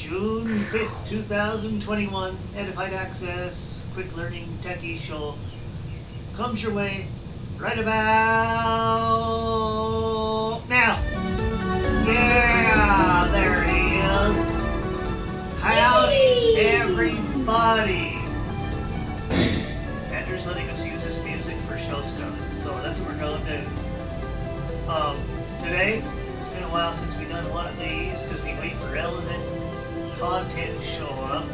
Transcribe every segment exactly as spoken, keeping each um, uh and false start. June fifth, two thousand twenty-one, Edified Access, Quick Learning Techie Show comes your way right about now. Yeah, there he is. Howdy, everybody. Andrew's letting us use his music for show stuff, so that's what we're going to do. Um, today, it's been a while since we've done one of these because we wait for relevant content to show up.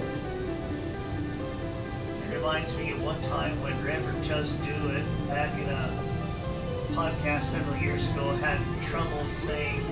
It reminds me of one time when Reverend Just Do It, back in a podcast several years ago, had trouble saying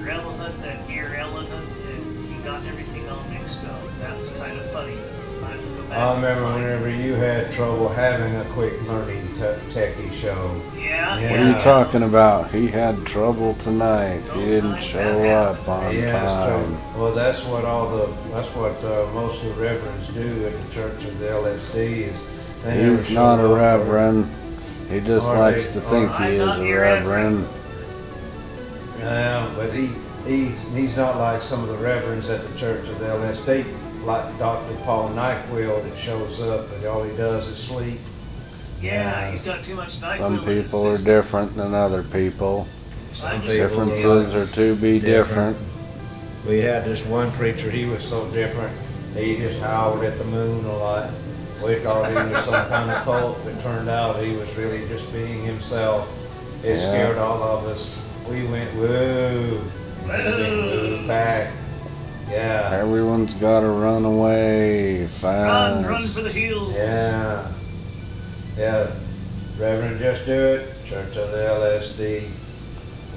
relevant and irrelevant, and he got everything all mixed up. That was kind of funny. I, go back I remember whenever you had trouble having a quick learning te techie show. Yeah, yeah. What are you talking about? He had trouble tonight. Those he didn't show up on yeah, time. That's well, that's what all the that's what uh, most of the reverends do at the Church of the L S D is. They He's not a reverend. He just likes they, to think he I'm is a reverend. reverend. Yeah, but he he's he's not like some of the reverends at the Church of the L S D. Like Doctor Paul Nyquil that shows up, but all he does is sleep. Yeah, and he's got too much Nyquil. Some people are different than other people. Some differences are to be different. We had this one preacher, he was so different, he just howled at the moon a lot. We thought he was some kind of cult, but turned out he was really just being himself. It yeah. scared all of us. We went, whoa, whoa. And then moved back. Yeah. Everyone's got to run away fast. Run, run for the hills. Yeah. Yeah. Reverend, just do it. Church of the L S D.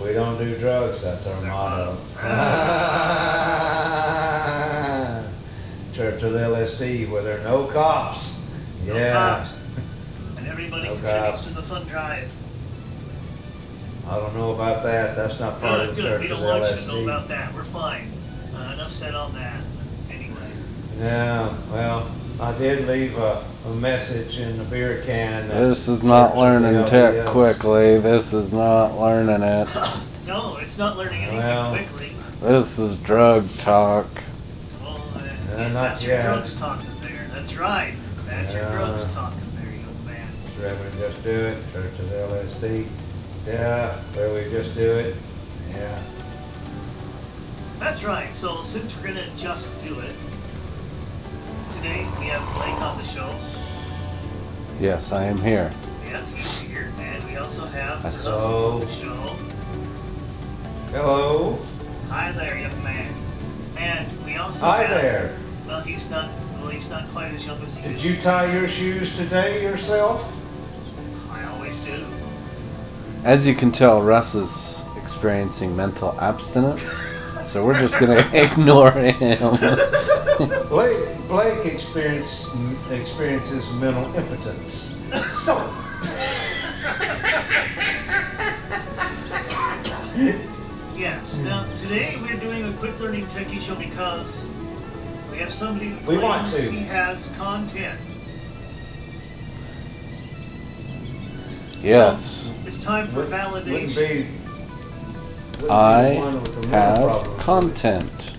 We don't do drugs. That's our motto. Ah. Church of the L S D, where there are no cops. No yeah. cops. And everybody no contributes cops. to the fun drive. I don't know about that. That's not part uh, of the Church of the L S D. Good. We don't want you to know about that. We're fine. Uh, enough said on that, anyway. Yeah, well, I did leave a, a message in the beer can. This is not learning tech quickly. This is not learning it. No, it's not learning anything well, quickly. This is drug talk. Well, uh, yeah, not that's yet. your drugs talking there. That's right. That's yeah. your drugs talking there, young man. Reverend, just do it. Church of the L S D. Yeah, where we just do it. Yeah. That's right, so since we're gonna just do it, today we have Blake on the show. Yes, I am here. Yeah, he's here, and we also have Russell on the show. Hello. Hi there, young man. And we also Hi have, there. Well, he's not well he's not quite as young as he Did is. Did you tie your shoes today yourself? I always do. As you can tell, Russ is experiencing mental abstinence. So we're just gonna ignore him. Blake, Blake experience, experiences mental impotence. So, yes. Now today we're doing a quick learning techie show because we have somebody that we want to. He has content. Yes. So it's time for Would, validation. I have content.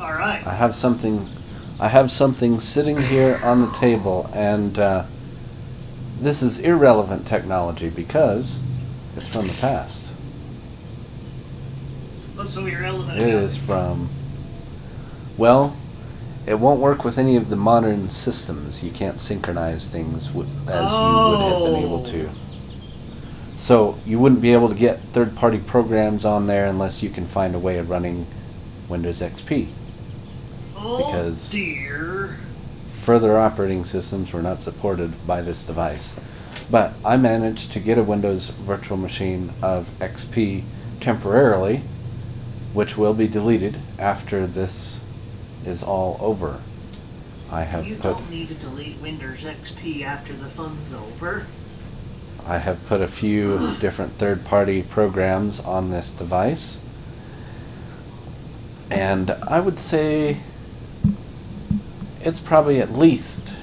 All right. I have something. I have something sitting here on the table, and uh, this is irrelevant technology because it's from the past. What's so irrelevant? It is from. Well, it won't work with any of the modern systems. You can't synchronize things as oh. you would have been able to. So you wouldn't be able to get third-party programs on there unless you can find a way of running Windows X P. Oh, because dear. Further operating systems were not supported by this device. But I managed to get a Windows virtual machine of X P temporarily, which will be deleted after this is all over. I have you put don't need to delete Windows X P after the fun's over. I have put a few different third-party programs on this device, and I would say it's probably at least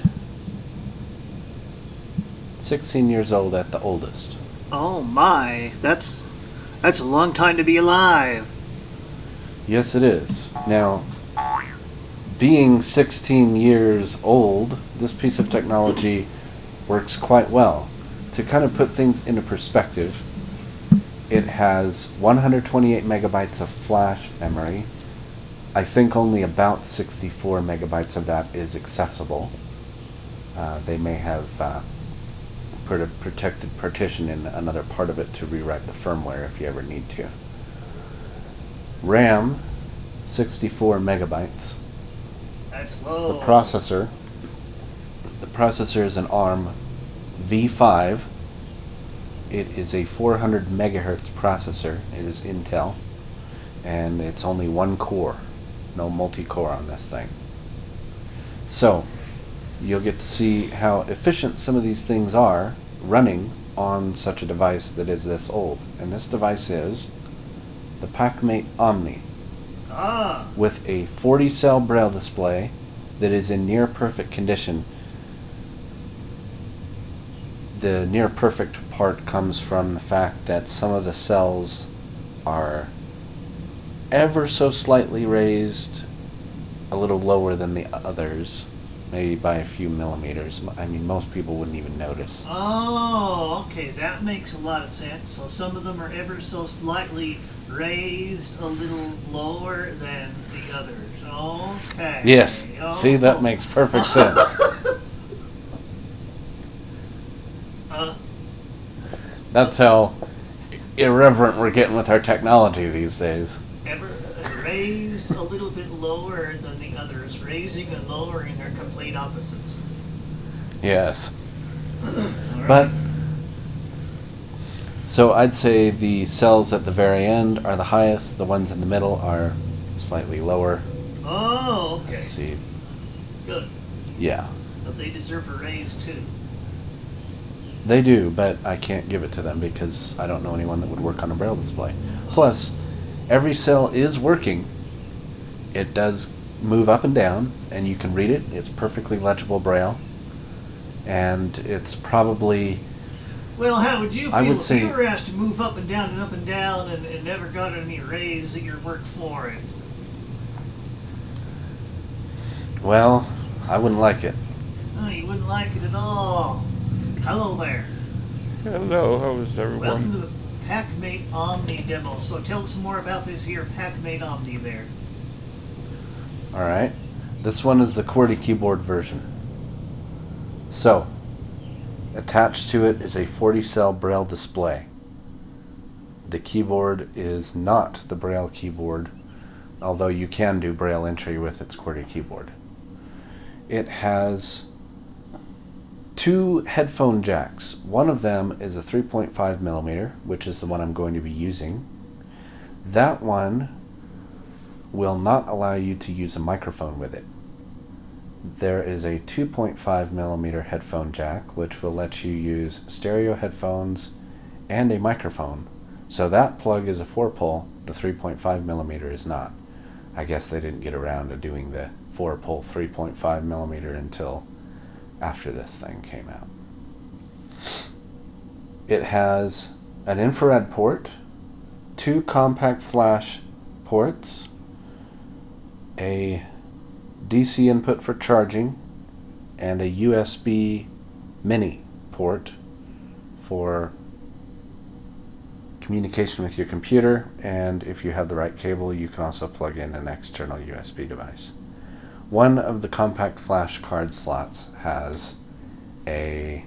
sixteen years old at the oldest. Oh my, that's that's a long time to be alive. Yes it is. Now, being sixteen years old, this piece of technology works quite well. To kind of put things into perspective, it has one hundred twenty-eight megabytes of flash memory. I think only about sixty-four megabytes of that is accessible. Uh, they may have uh, put a protected partition in another part of it to rewrite the firmware if you ever need to. RAM, sixty-four megabytes. That's low. The processor. The processor is an ARM v five. It is a four hundred megahertz processor. It is Intel. And it's only one core, no multi-core on this thing. So you'll get to see how efficient some of these things are running on such a device that is this old. And this device is the PacMate Omni, ah. with a forty cell braille display that is in near perfect condition. The near perfect part comes from the fact that some of the cells are ever so slightly raised, a little lower than the others, maybe by a few millimeters. I mean, most people wouldn't even notice. Oh, okay, that makes a lot of sense. So some of them are ever so slightly raised a little lower than the others. Okay. Yes. Oh. See, that makes perfect sense. uh. That's how irreverent we're getting with our technology these days. Ever raised a little bit lower than the others. Raising and lowering are complete opposites. Yes. Right. But so I'd say the cells at the very end are the highest. The ones in the middle are slightly lower. Oh, okay. Let's see. Good. Yeah. But they deserve a raise too. They do, but I can't give it to them because I don't know anyone that would work on a braille display. Plus, every cell is working. It does move up and down, and you can read it. It's perfectly legible braille, and it's probably... Well, how would you feel I would if say, you were asked to move up and down and up and down and, and never got any raise that you worked for it? Well, I wouldn't like it. No, you wouldn't like it at all. Hello there. Hello, how is everyone? Welcome to the PacMate Omni demo. So tell us more about this here PacMate Omni there. Alright. This one is the QWERTY keyboard version. So, attached to it is a forty cell braille display. The keyboard is not the braille keyboard, although you can do braille entry with its QWERTY keyboard. It has two headphone jacks. One of them is a three point five millimeter, which is the one I'm going to be using. That one will not allow you to use a microphone with it. There is a two point five millimeter headphone jack, which will let you use stereo headphones and a microphone. So that plug is a four pole. The three point five millimeter is not. I guess they didn't get around to doing the four pole three point five millimeter until after this thing came out. It has an infrared port, two compact flash ports, a D C input for charging, and a U S B mini port for communication with your computer, and if you have the right cable you can also plug in an external U S B device. One of the compact flash card slots has a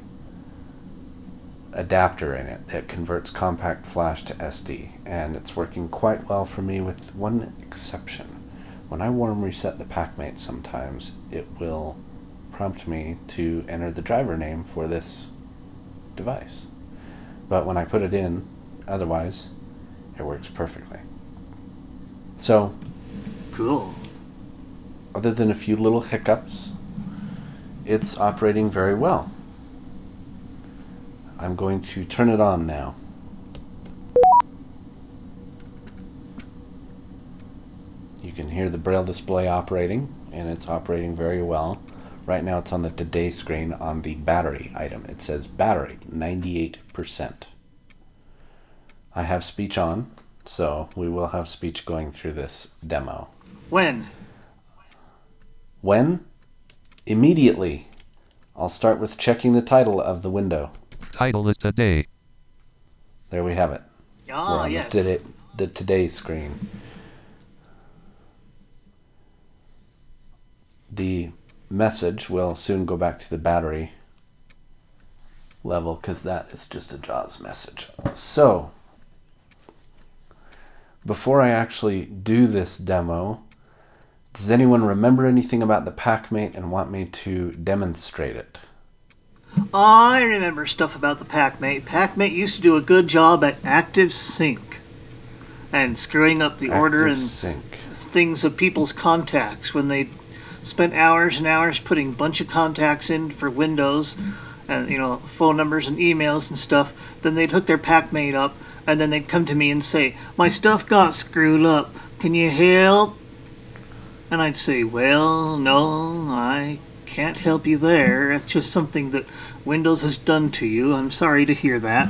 adapter in it that converts compact flash to S D, and it's working quite well for me with one exception. When I warm reset the PacMate sometimes, it will prompt me to enter the driver name for this device. But when I put it in, otherwise, it works perfectly. So, cool. Other than a few little hiccups, it's operating very well. I'm going to turn it on now. You can hear the braille display operating, and it's operating very well. Right now it's on the today screen on the battery item. It says battery, ninety-eight percent. I have speech on, so we will have speech going through this demo. When? When? Immediately. I'll start with checking the title of the window. Title is today. There we have it. Ah, We're on yes. The, today, the today screen. The message will soon go back to the battery level because that is just a JAWS message. So, before I actually do this demo, does anyone remember anything about the PacMate and want me to demonstrate it? I remember stuff about the PacMate. PacMate used to do a good job at ActiveSync and screwing up the Active order and sync. things of people's contacts when they spent hours and hours putting a bunch of contacts in for Windows and, you know, phone numbers and emails and stuff. Then they'd hook their PacMate up and then they'd come to me and say, "My stuff got screwed up. Can you help?" And I'd say, "Well, no, I can't help you there. It's just something that Windows has done to you. I'm sorry to hear that."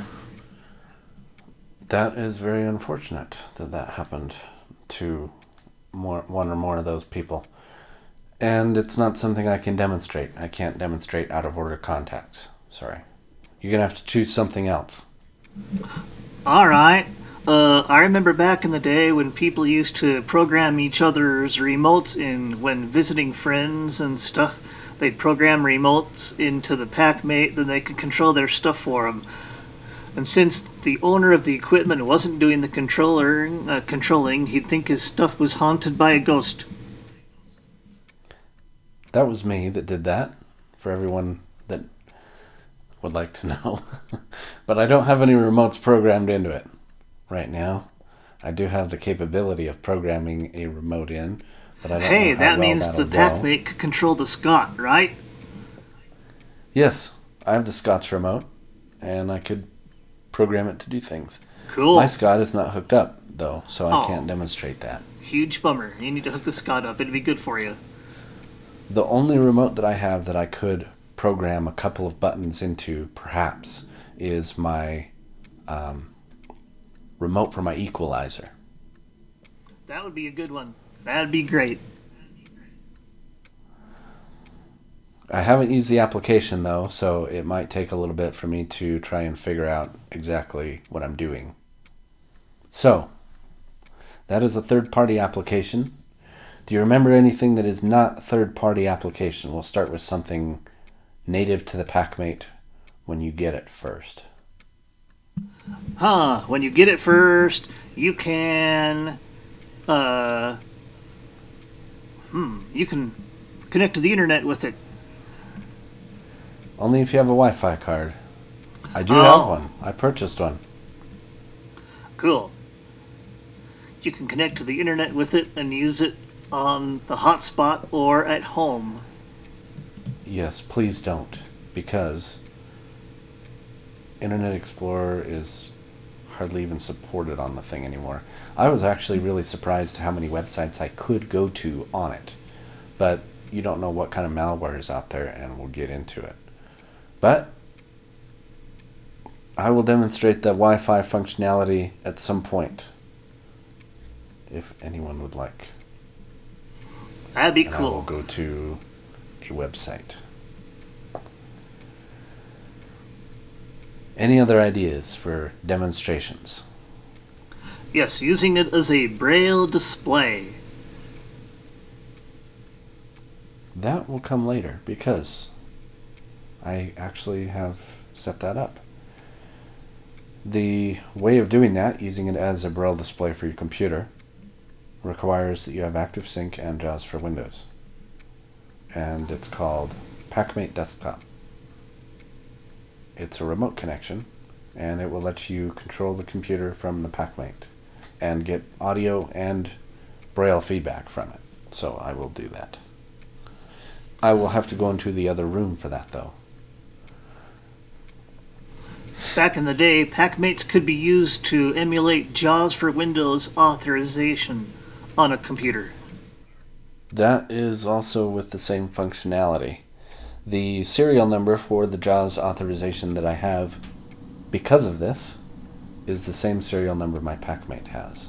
That is very unfortunate that that happened to more, one or more of those people. And it's not something I can demonstrate. I can't demonstrate out-of-order contacts. Sorry. You're going to have to choose something else. All right. Uh, I remember back in the day when people used to program each other's remotes in when visiting friends and stuff. They'd program remotes into the PacMate, then they could control their stuff for them. And since the owner of the equipment wasn't doing the controller uh, controlling, he'd think his stuff was haunted by a ghost. That was me that did that, for everyone that would like to know. But I don't have any remotes programmed into it. Right now, I do have the capability of programming a remote in, but I don't hey, know how that well means the PacMate could control the Scott, right? Yes, I have the Scott's remote, and I could program it to do things. Cool. My Scott is not hooked up though, so I oh, can't demonstrate that. Huge bummer. You need to hook the Scott up. It'd be good for you. The only remote that I have that I could program a couple of buttons into, perhaps, is my. Um, remote for my equalizer. That would be a good one. That'd be great. I haven't used the application though, so it might take a little bit for me to try and figure out exactly what I'm doing. So, that is a third-party application. Do you remember anything that is not a third-party application? We'll start with something native to the PacMate when you get it first. Huh, when you get it first, you can, uh, hmm, you can connect to the internet with it. Only if you have a Wi-Fi card. I do oh. have one. I purchased one. Cool. You can connect to the internet with it and use it on the hotspot or at home. Yes, please don't, because Internet Explorer is hardly even supported on the thing anymore. I was actually really surprised how many websites I could go to on it, but you don't know what kind of malware is out there, and we'll get into it. But I will demonstrate the Wi-Fi functionality at some point, if anyone would like. That'd be and cool. I will go to a website. Any other ideas for demonstrations? Yes, using it as a braille display. That will come later because I actually have set that up. The way of doing that, using it as a braille display for your computer, requires that you have ActiveSync and JAWS for Windows. And it's called PacMate Desktop. It's a remote connection, and it will let you control the computer from the PacMate and get audio and braille feedback from it. So I will do that. I will have to go into the other room for that, though. Back in the day, PacMates could be used to emulate JAWS for Windows authorization on a computer. That is also with the same functionality. The serial number for the JAWS authorization that I have because of this is the same serial number my PacMate has.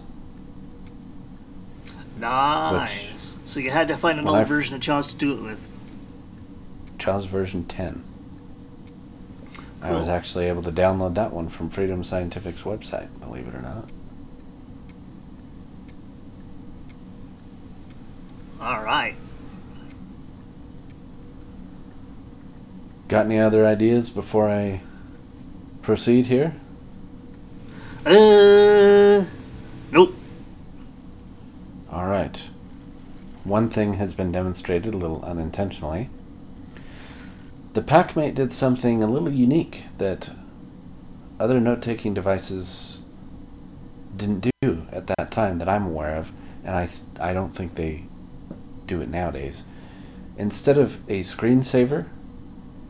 Nice. So you had to find an old I've, version of JAWS to do it with. JAWS version ten. Cool. I was actually able to download that one from Freedom Scientific's website, believe it or not. All right. Got any other ideas before I proceed here? Uh, nope. All right. One thing has been demonstrated a little unintentionally. The PacMate did something a little unique that other note-taking devices didn't do at that time that I'm aware of, and I, I don't think they do it nowadays. Instead of a screensaver,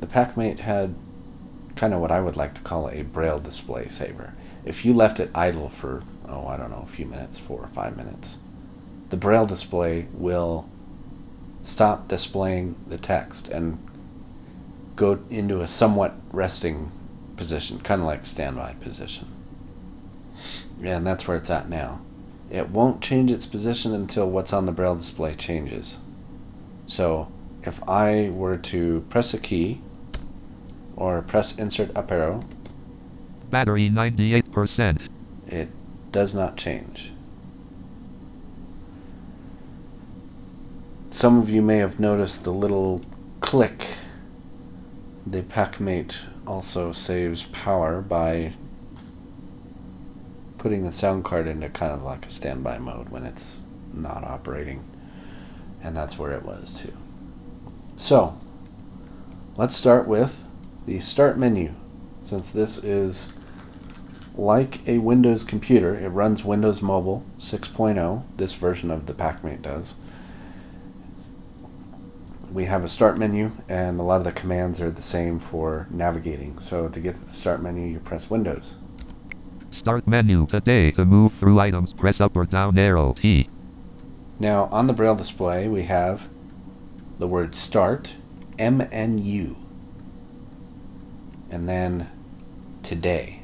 the PacMate had kind of what I would like to call a braille display saver. If you left it idle for, oh, I don't know, a few minutes, four or five minutes, the braille display will stop displaying the text and go into a somewhat resting position, kind of like standby position. And that's where it's at now. It won't change its position until what's on the braille display changes. So if I were to press a key, or press insert up arrow. Battery ninety-eight percent. It does not change. Some of you may have noticed the little click. The PacMate also saves power by putting the sound card into kind of like a standby mode when it's not operating. And that's where it was too. So let's start with the start menu. Since this is like a Windows computer, it runs Windows Mobile six point oh, this version of the PacMate does. We have a start menu, and a lot of the commands are the same for navigating. So to get to the start menu, you press Windows. Start menu today. To move through items, press up or down arrow T. Now on the braille display, we have the word start, M N U. And then today.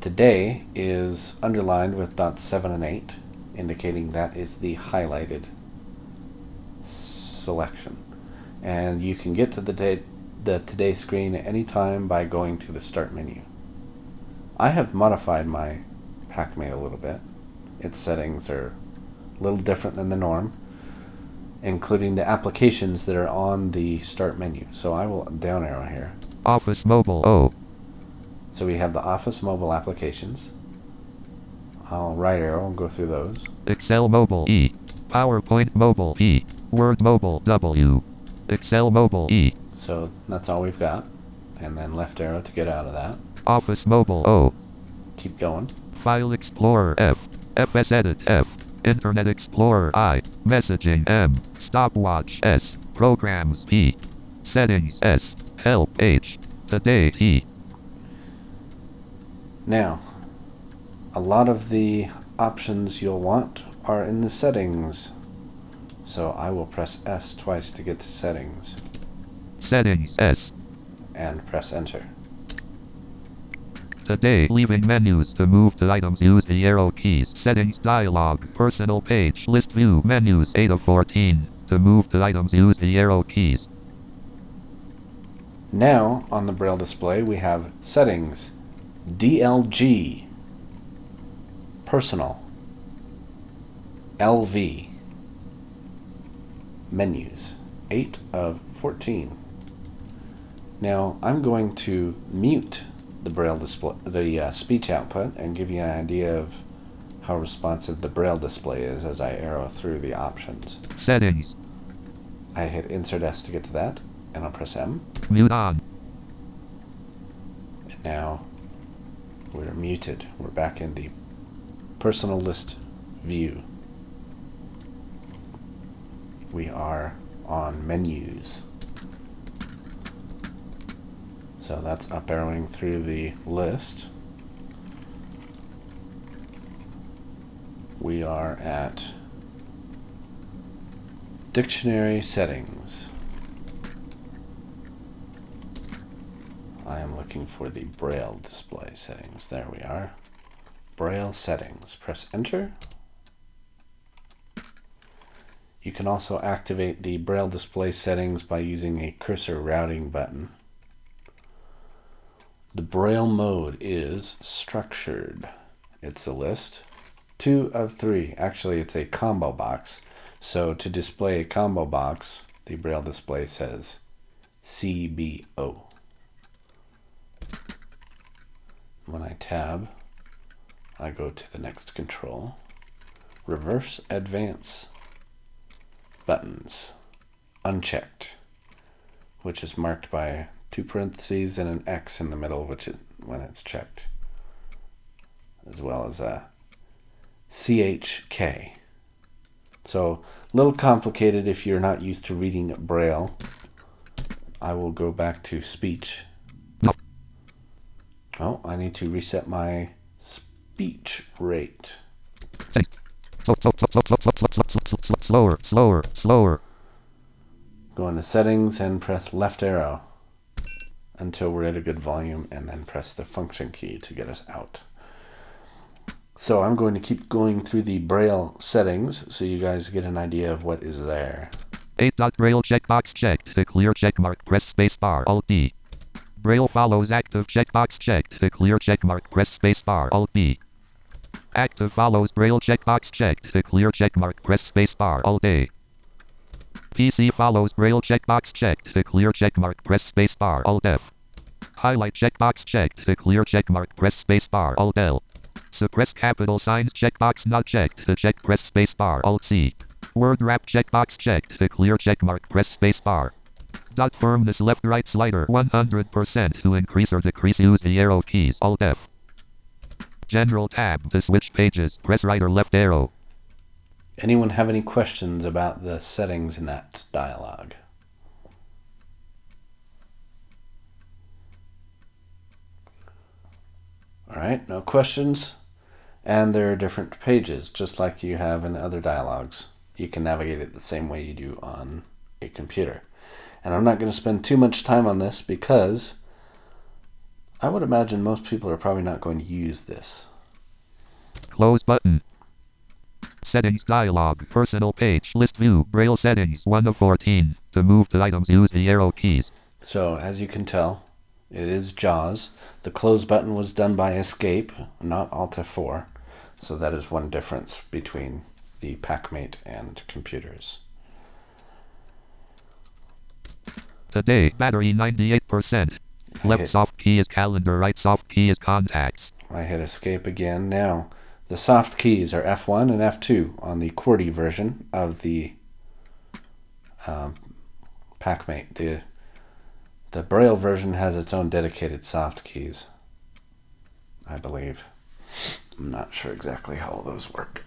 Today is underlined with dots seven and eight, indicating that is the highlighted selection. And you can get to the, day, the today screen at any time by going to the start menu. I have modified my PacMate a little bit. Its settings are a little different than the norm, including the applications that are on the start menu. So I will down arrow here. Office Mobile O. So we have the Office Mobile applications. I'll right arrow and go through those. Excel Mobile E. PowerPoint Mobile E. Word Mobile W. Excel Mobile E. So that's all we've got. And then left arrow to get out of that. Office Mobile O. Keep going. File Explorer F. F S Edit F. Internet Explorer I. Messaging M. Stopwatch S. Programs P. Settings S. Help H. Today T. Now, a lot of the options you'll want are in the settings. So I will press S twice to get to settings. Settings S. And press enter. Today, leaving menus to move to items, use the arrow keys. Settings dialog, personal page, list view, menus eight of fourteen. To move to items, use the arrow keys. Now, on the braille display, we have settings, D L G, personal, L V, menus, eight of fourteen. Now, I'm going to mute the braille display, the uh, speech output, and give you an idea of how responsive the braille display is as I arrow through the options. Settings. I hit insert S to get to that, and I'll press M. Mute on. And now we're muted. We're back in the personal list view. We are on menus. So that's up arrowing through the list. We are at dictionary settings. I am looking for the braille display settings. There we are. Braille settings. Press enter. You can also activate the Braille display settings by using a cursor routing button. The Braille mode is structured. It's a list, two of three. Actually, it's a combo box. So to display a combo box, the Braille display says C B O. When I tab, I go to the next control. Reverse advance buttons, unchecked, which is marked by two parentheses and an X in the middle, which is when it's checked, as well as a C H K. So a little complicated if you're not used to reading Braille. I will go back to speech. Oh, I need to reset my speech rate. Slower, slower, slower. Go into settings and press left arrow until we're at a good volume, and then press the function key to get us out. So I'm going to keep going through the Braille settings so you guys get an idea of what is there. eight dot Braille checkbox checked. The clear checkmark. Press space bar. Alt D. Braille follows active checkbox checked. The clear checkmark. Press space bar. Alt B. Active follows Braille checkbox checked. The clear checkmark. Press space bar. Alt A. P C follows Braille checkbox checked. The clear checkmark. Press space bar. Alt F. Highlight checkbox checked. The clear checkmark. Press space bar. Alt L. Suppress capital signs checkbox not checked. The check. Press space bar. Alt C. Word wrap checkbox checked. The clear checkmark. Press space bar. Dot firmness left right slider one hundred percent. To increase or decrease use the arrow keys. Alt F. General tab to switch pages. Press right or left arrow. Anyone have any questions about the settings in that dialogue? All right, no questions. And there are different pages, just like you have in other dialogues. You can navigate it the same way you do on a computer. And I'm not going to spend too much time on this because I would imagine most people are probably not going to use this. Close button. Settings dialog. Personal page. List view. Braille settings. one of fourteen. To move to items, use the arrow keys. So, as you can tell, it is JAWS. The close button was done by Escape, not Alt F four. So that is one difference between the PacMate and computers. Today, battery ninety-eight percent. Left hit, soft key is calendar, right soft key is contacts. I hit Escape again. Now, the soft keys are F one and F two on the QWERTY version of the um, PacMate. The, the Braille version has its own dedicated soft keys, I believe. I'm not sure exactly how those work.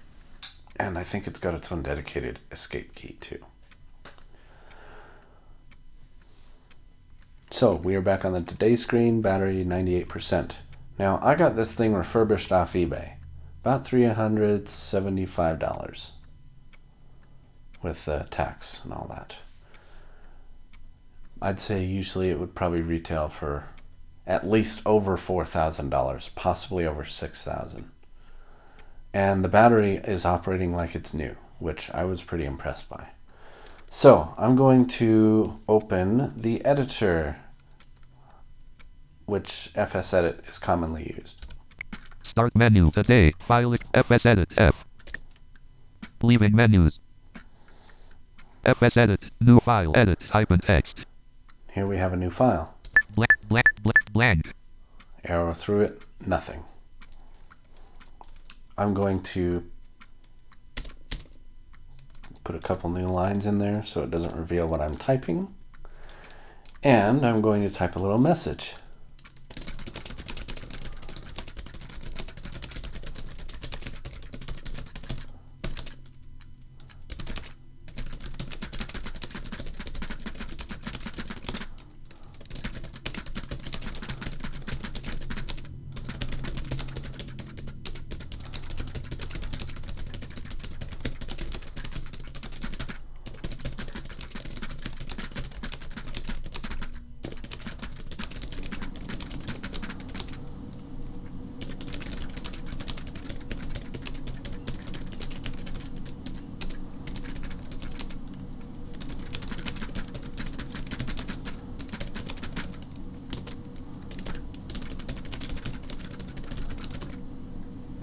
And I think it's got its own dedicated escape key too. So we are back on the today screen, battery ninety-eight percent. Now I got this thing refurbished off eBay, about three hundred seventy-five dollars with uh, tax and all that. I'd say usually it would probably retail for at least over four thousand dollars, possibly over six thousand dollars. And the battery is operating like it's new, which I was pretty impressed by. So I'm going to open the editor, which F S Edit is commonly used. Start menu today, file F S Edit F. Leaving menus. F S Edit, new file, edit, type and text. Here we have a new file. Blank, blank, blank, blank. Arrow through it, nothing. I'm going to put a couple new lines in there so it doesn't reveal what I'm typing. And I'm going to type a little message.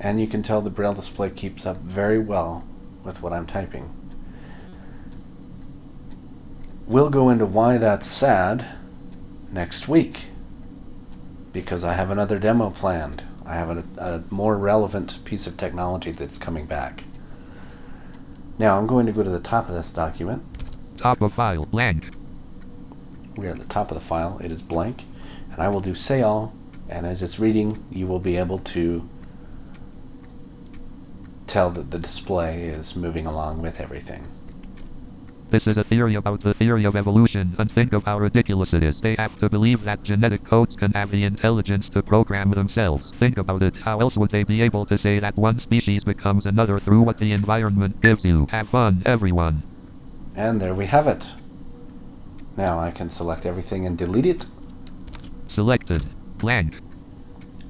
and you can tell the Braille display keeps up very well with what I'm typing. We'll go into why that's sad next week, because I have another demo planned. I have a, a more relevant piece of technology that's coming back. Now I'm going to go to the top of this document. Top of file, blank. We are at the top of the file. It is blank. And I will do say all. And as it's reading, you will be able to tell that the display is moving along with everything. This is a theory about the theory of evolution, and think of how ridiculous it is. They have to believe that genetic codes can have the intelligence to program themselves. Think about it. How else would they be able to say that one species becomes another through what the environment gives you? Have fun, everyone. And there we have it. Now I can select everything and delete it. Selected. Blank.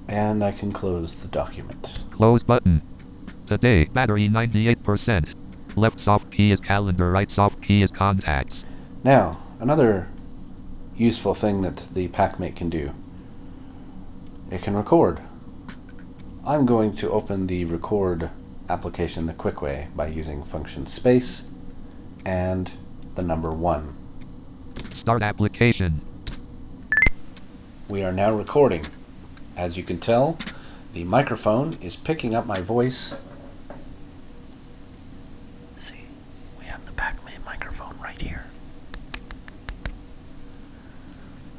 And I can close the document. Close button. Today, battery ninety-eight percent. Left soft key is calendar, right soft key is contacts. Now, another useful thing that the PacMate can do. It can record. I'm going to open the record application the quick way by using function space and the number one. Start application. We are now recording. As you can tell, the microphone is picking up my voice.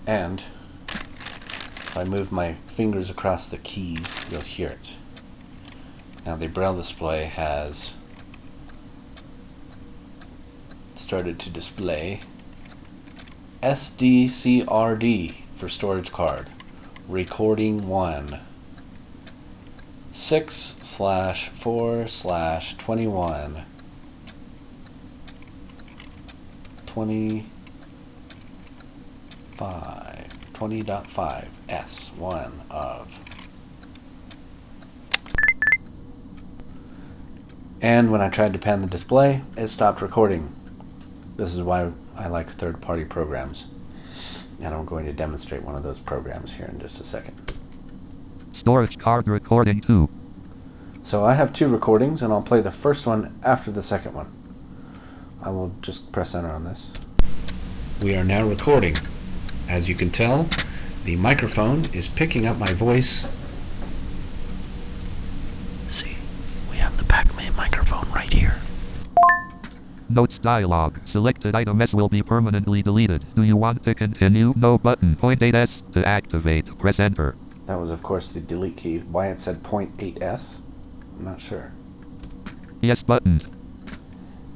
And if I move my fingers across the keys, you'll hear it. Now the Braille display has started to display S D C R D for storage card, recording one, six slash four slash twenty-one, twenty. Five twenty dot five S one of. And when I tried to pan the display, it stopped recording. This is why I like third-party programs. And I'm going to demonstrate one of those programs here in just a second. Storage card recording two. So I have two recordings, and I'll play the first one after the second one. I will just press enter on this. We are now recording. As you can tell, the microphone is picking up my voice. See, we have the PacMate microphone right here. Notes dialog. Selected items will be permanently deleted. Do you want to continue? No button. point eight S to activate. Press enter. That was, of course, the delete key. Why it said point eight S? I'm not sure. Yes button.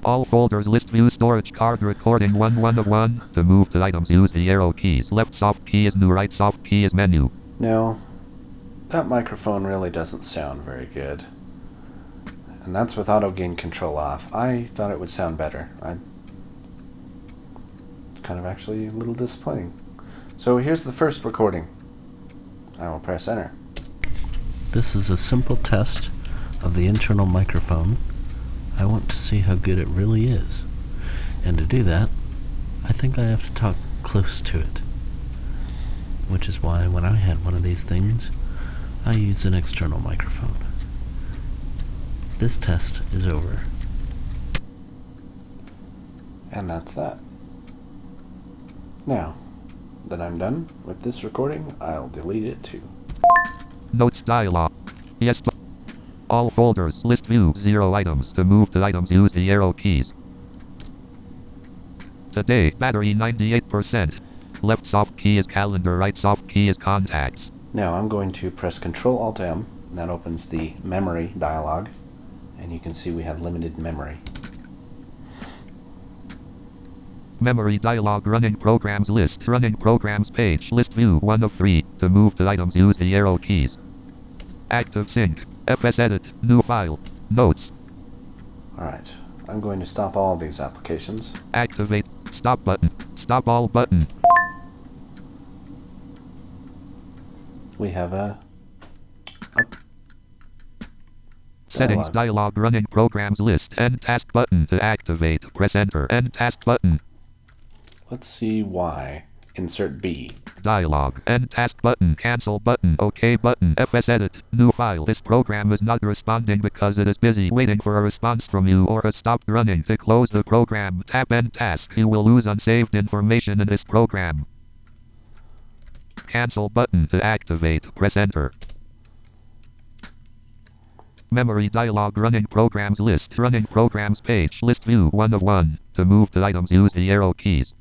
All folders list view storage card recording one one of one. To move to items use the arrow keys. Left soft key is new, right soft key is menu. No, that microphone really doesn't sound very good. And that's with auto gain control off. I thought it would sound better. I'm kind of actually a little disappointing. So here's the first recording. I will press enter. This is a simple test of the internal microphone. I want to see how good it really is, and to do that, I think I have to talk close to it, which is why when I had one of these things, I used an external microphone. This test is over. And that's that. Now that I'm done with this recording, I'll delete it too. Notes dialog. Yes. All folders, list view, zero items. To move to items, use the arrow keys. Today, battery ninety-eight percent. Left soft key is calendar, right soft key is contacts. Now I'm going to press control alt M, and that opens the memory dialog. And you can see we have limited memory. Memory dialog, running programs list, running programs page, list view, one of three. To move to items, use the arrow keys. ActiveSync. F S Edit, new file, notes. Alright, I'm going to stop all these applications. Activate, stop button, stop all button. We have a... Up. Settings dialog, running programs list, end task button to activate, press enter, end task button. Let's see why Insert B. Dialog. End task button. Cancel button. OK button. F S Edit. New file. This program is not responding because it is busy waiting for a response from you or has stopped running. To close the program, tap End task. You will lose unsaved information in this program. Cancel button to activate. Press Enter. Memory dialog. Running programs list. Running programs page. List view one of one. To move to items, use the arrow keys.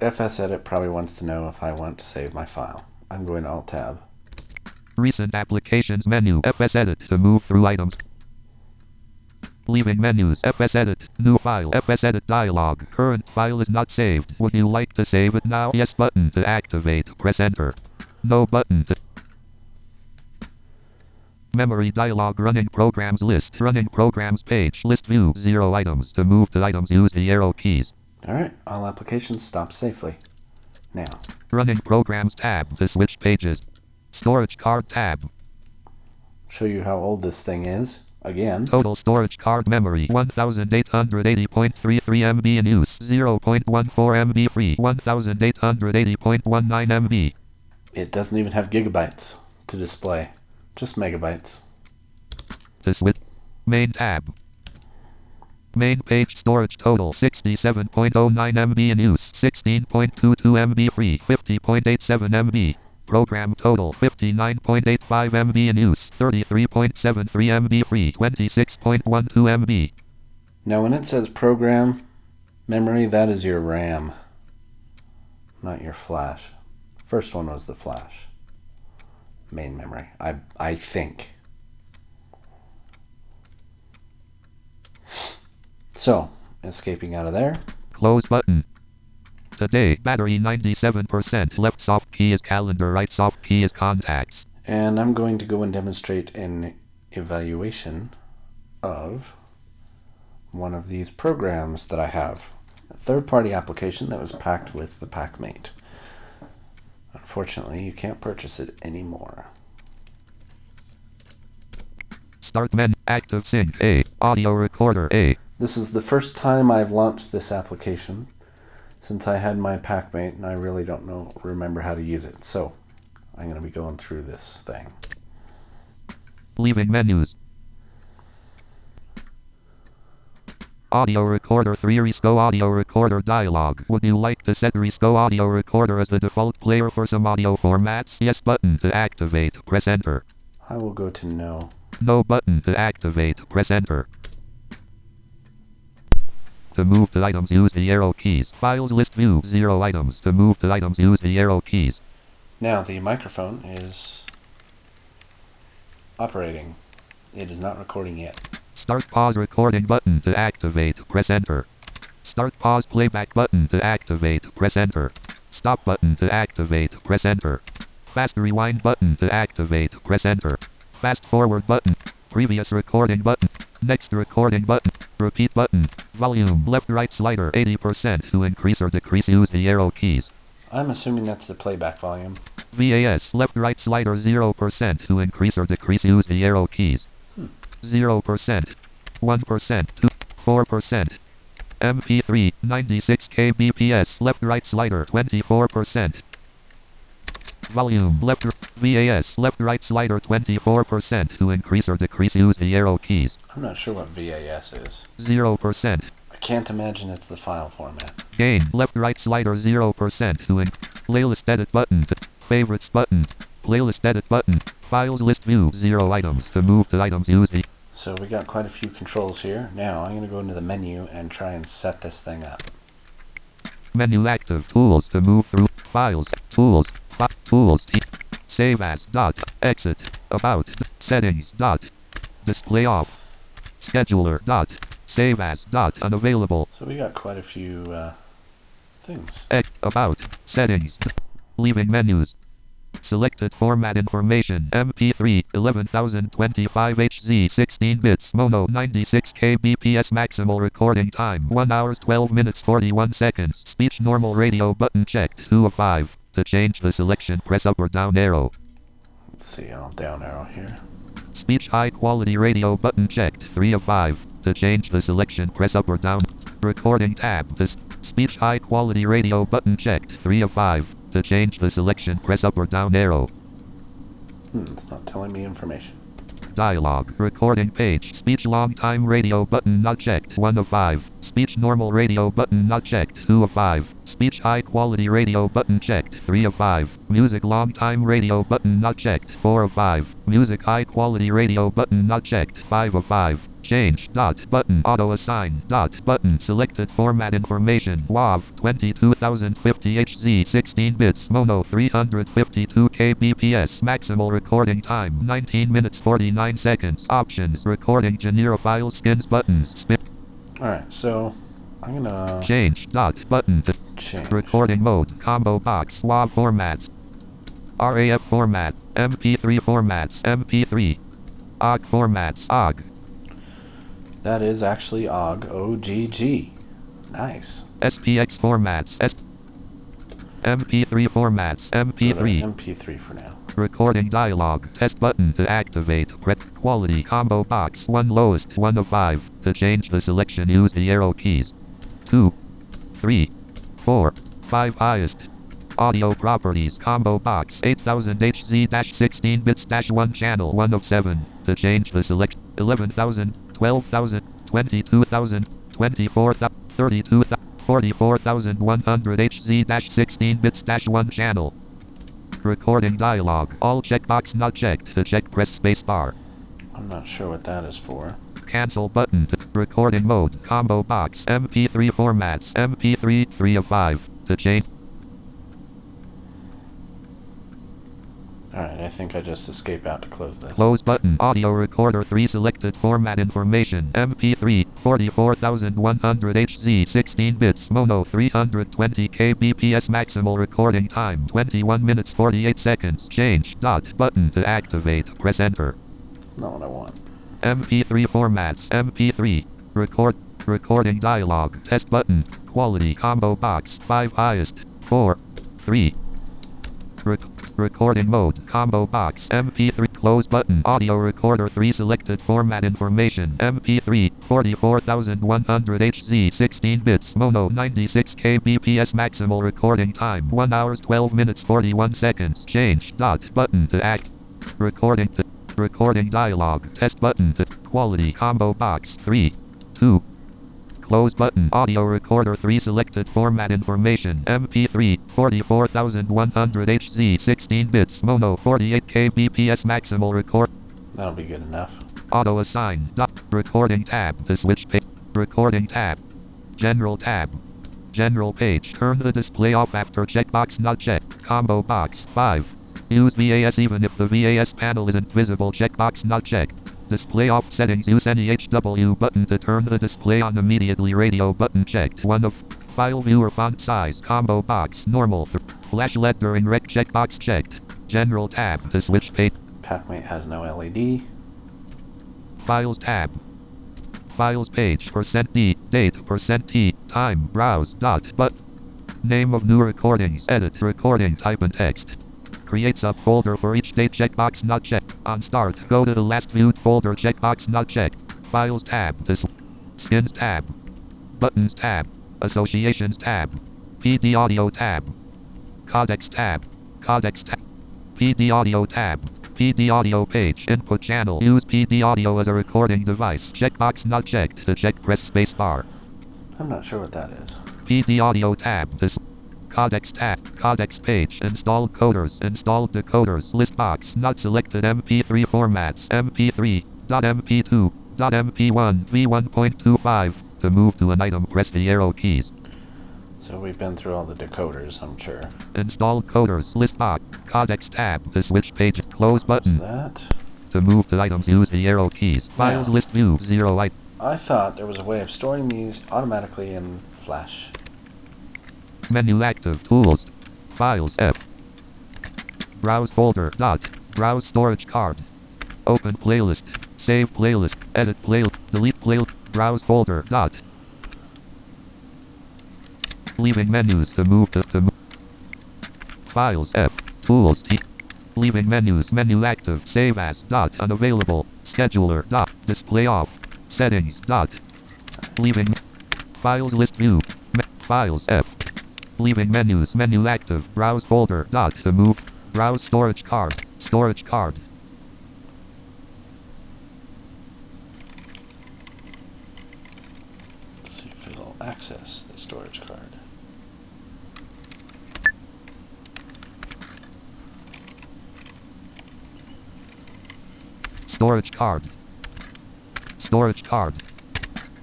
F S Edit probably wants to know if I want to save my file. I'm going to Alt Tab. Recent applications menu. F S Edit to move through items. Leaving menus. F S Edit. New file. F S Edit dialog. Current file is not saved. Would you like to save it now? Yes button to activate. Press Enter. No button to. Memory dialog. Running programs list. Running programs page. List view. Zero items. To move to items, use the arrow keys. Alright, all applications stop safely. Now. Running programs tab to switch pages. Storage card tab. Show you how old this thing is. Again. Total storage card memory. one thousand eight hundred eighty point three three megabytes in use. zero point one four megabytes free. one thousand eight hundred eighty point one nine megabytes. It doesn't even have gigabytes to display. Just megabytes. To switch. Main tab. Main page storage total sixty-seven point zero nine megabytes in use. sixteen point two two megabytes free. fifty point eight seven megabytes. Program total fifty-nine point eight five megabytes in use. thirty-three point seven three megabytes free. twenty-six point one two megabytes. Now when it says program memory, that is your RAM, not your flash. First one was the flash. Main memory, I I think. So, escaping out of there. Close button. Today, battery ninety-seven percent. Left soft key is calendar, right soft key is contacts. And I'm going to go and demonstrate an evaluation of one of these programs that I have. A third-party application that was packed with the PacMate. Unfortunately, you can't purchase it anymore. Start menu. ActiveSync A. Audio Recorder A. This is the first time I've launched this application since I had my PacMate, and I really don't know remember how to use it. So I'm going to be going through this thing. Leaving menus. Audio Recorder three Resco Audio Recorder dialog. Would you like to set Resco Audio Recorder as the default player for some audio formats? Yes button to activate. Press Enter. I will go to No. No button to activate. Press Enter. To move to items, use the arrow keys. Files list view. Zero items. To move to items, use the arrow keys. Now the microphone is operating. It is not recording yet. Start pause recording button to activate. Press Enter. Start pause playback button to activate. Press Enter. Stop button to activate. Press Enter. Fast rewind button to activate. Press Enter. Fast forward button. Previous recording button. Next recording button. Repeat button. Volume left right slider eighty percent. To increase or decrease, use the arrow keys. I'm assuming that's the playback volume. V A S left right slider zero percent. To increase or decrease, use the arrow keys. Hmm. zero percent. one percent. two, four percent. M P three ninety-six kilobits per second. Left right slider twenty-four percent. Volume left V A S left right slider twenty-four percent. To increase or decrease, use the arrow keys. I'm not sure what V A S is. zero percent. I can't imagine it's the file format. Gain left right slider zero percent. To in playlist edit button. Favorites button. Playlist edit button. Files list view. Zero items. To move to items, use the. So we got quite a few controls here. Now I'm going to go into the menu and try and set this thing up. Menu active tools to move through files tools. Tools. Save as. Dot. Exit. About. Settings. Dot. Display off. Scheduler. Dot. Save as. Dot. Unavailable. So we got quite a few uh, things. Ex- about. Settings. Leaving menus. Selected format information. M P three eleven thousand twenty-five H Z sixteen bits mono ninety-six kilobits per second. Maximal recording time one hours twelve minutes forty-one seconds. Speech normal radio button checked two of five. To change the selection, press up or down arrow. Let's see, I'll down arrow here. Speech high quality radio button checked three of five. To change the selection, press up or down. Recording tab. This Speech high quality radio button checked. three of five. To change the selection, press up or down arrow. Hmm, it's not telling me information. Dialogue. Recording page. Speech long time radio button not checked. one of five. Speech normal radio button not checked. two of five. Speech high quality radio button checked. three of five. Music long time radio button not checked. four of five. Music high quality radio button not checked. five of five. Change dot button auto assign dot button selected format information W A V twenty-two thousand fifty H Z sixteen bits mono three hundred fifty-two kilobits per second maximal recording time nineteen minutes forty-nine seconds options recording genera file skins buttons. All right, so I'm gonna change dot button to change recording mode combo box W A V formats R A F format M P three formats M P three O G formats O G. That is actually O G, O G G. Nice. S P X formats, S M P three formats, M P three. M P three for now. Recording dialog, test button to activate. Prep quality combo box, one lowest, one of five. To change the selection, use the arrow keys. Two, three, four, five highest. Audio properties combo box, eight thousand H Z sixteen bits one channel, one of seven. To change the selection, eleven thousand. twelve thousand, twenty-two thousand, twenty-four thousand, thirty-two thousand, forty-four thousand one hundred H Z sixteen bits one channel. Recording dialog. All checkbox not checked. To check, press spacebar. I'm not sure what that is for. Cancel button. Recording mode. Combo box. M P three formats. M P three, three of five. To change. Alright, I think I just escape out to close this. Close button. Audio recorder three selected format information. M P three, forty-four thousand one hundred H Z sixteen bits mono three hundred twenty kilobits per second maximal recording time twenty-one minutes forty-eight seconds. Change dot button to activate. Press enter. Not what I want. M P three formats. M P three. Record. Recording dialog. Test button. Quality combo box. five highest. four, three. Rec- recording mode combo box M P three close button audio recorder three selected format information M P three forty-four thousand one hundred H Z sixteen bits mono ninety-six kilobits per second maximal recording time one hours twelve minutes forty-one seconds change dot button to act recording to recording dialog test button to quality combo box three, two close button. Audio recorder three selected format information. M P three, forty-four thousand one hundred H Z sixteen bits mono forty-eight kilobits per second maximal record. That'll be good enough. Auto assign. Recording tab to switch page. Recording tab. General tab. General page. Turn the display off after checkbox not checked. Combo box five. Use V A S even if the V A S panel isn't visible. Checkbox not checked. Display off settings. Use any H W button to turn the display on immediately. Radio button checked. One of file viewer font size combo box normal. Flash lettering rec checkbox checked. General tab to switch page. PacMate has no L E D. Files tab. Files page percent D date percent T time browse dot but name of new recordings edit recording type and text. Creates a folder for each date checkbox not checked. On start, go to the last viewed folder checkbox not checked. Files tab, this skins tab, buttons tab, associations tab, P D audio tab, codecs tab, codecs tab, P D audio tab, P D audio page, input channel. Use P D audio as a recording device. Checkbox not checked. To check, press spacebar. I'm not sure what that is. P D audio tab, this. Codecs tab, codecs page, installed coders, installed decoders, list box, not selected M P three formats, M P three, .M P two, .M P one, V one point two five, to move to an item, press the arrow keys. So we've been through all the decoders, I'm sure. Installed coders, list box, codecs tab, to switch page, close button. That? To move to items, use the arrow keys, files yeah. List view, zero item. I thought there was a way of storing these automatically in Flash. Menu active tools files F browse folder dot browse storage card open playlist save playlist edit play delete play browse folder dot leaving menus to move to, to move. Files F tools T leaving menus menu active save as dot unavailable scheduler dot display off settings dot leaving files list view Files F. Leaving menus. Menu active. Browse folder. Dot to move. Browse storage card. Storage card. Let's see if it'll access the storage card. Storage card. Storage card.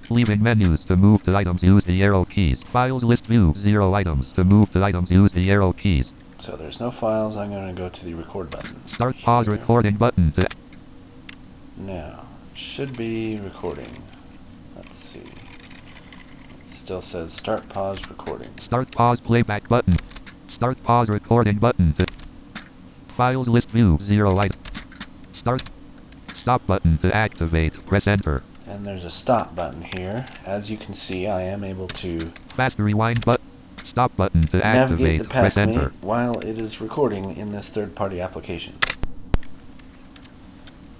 Leaving menus. To move to items, use the arrow keys. Files list view. Zero items. To move to items, use the arrow keys. So there's no files. I'm going to go to the record button. Start. Here. Pause recording button. To now, it should be recording. Let's see. It still says start pause recording. Start pause playback button. Start pause recording button. To files list view. Zero items. Start. Stop button to activate. Press enter. And there's a stop button here. As you can see, I am able to fast rewind button, stop button to activate, the press enter while it is recording in this third-party application.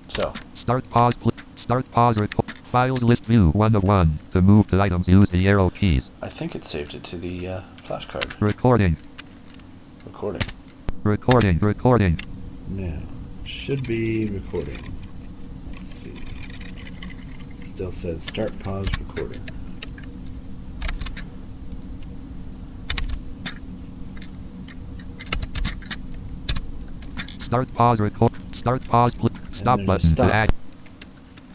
So start pause, start pause record. Files list view one of one. To move to items, use the arrow keys. I think it saved it to the uh, flash card. Recording. Recording. Recording. Recording. Now should be recording. Still says start pause recording. Start pause record. Start pause. Stop button stop. To add.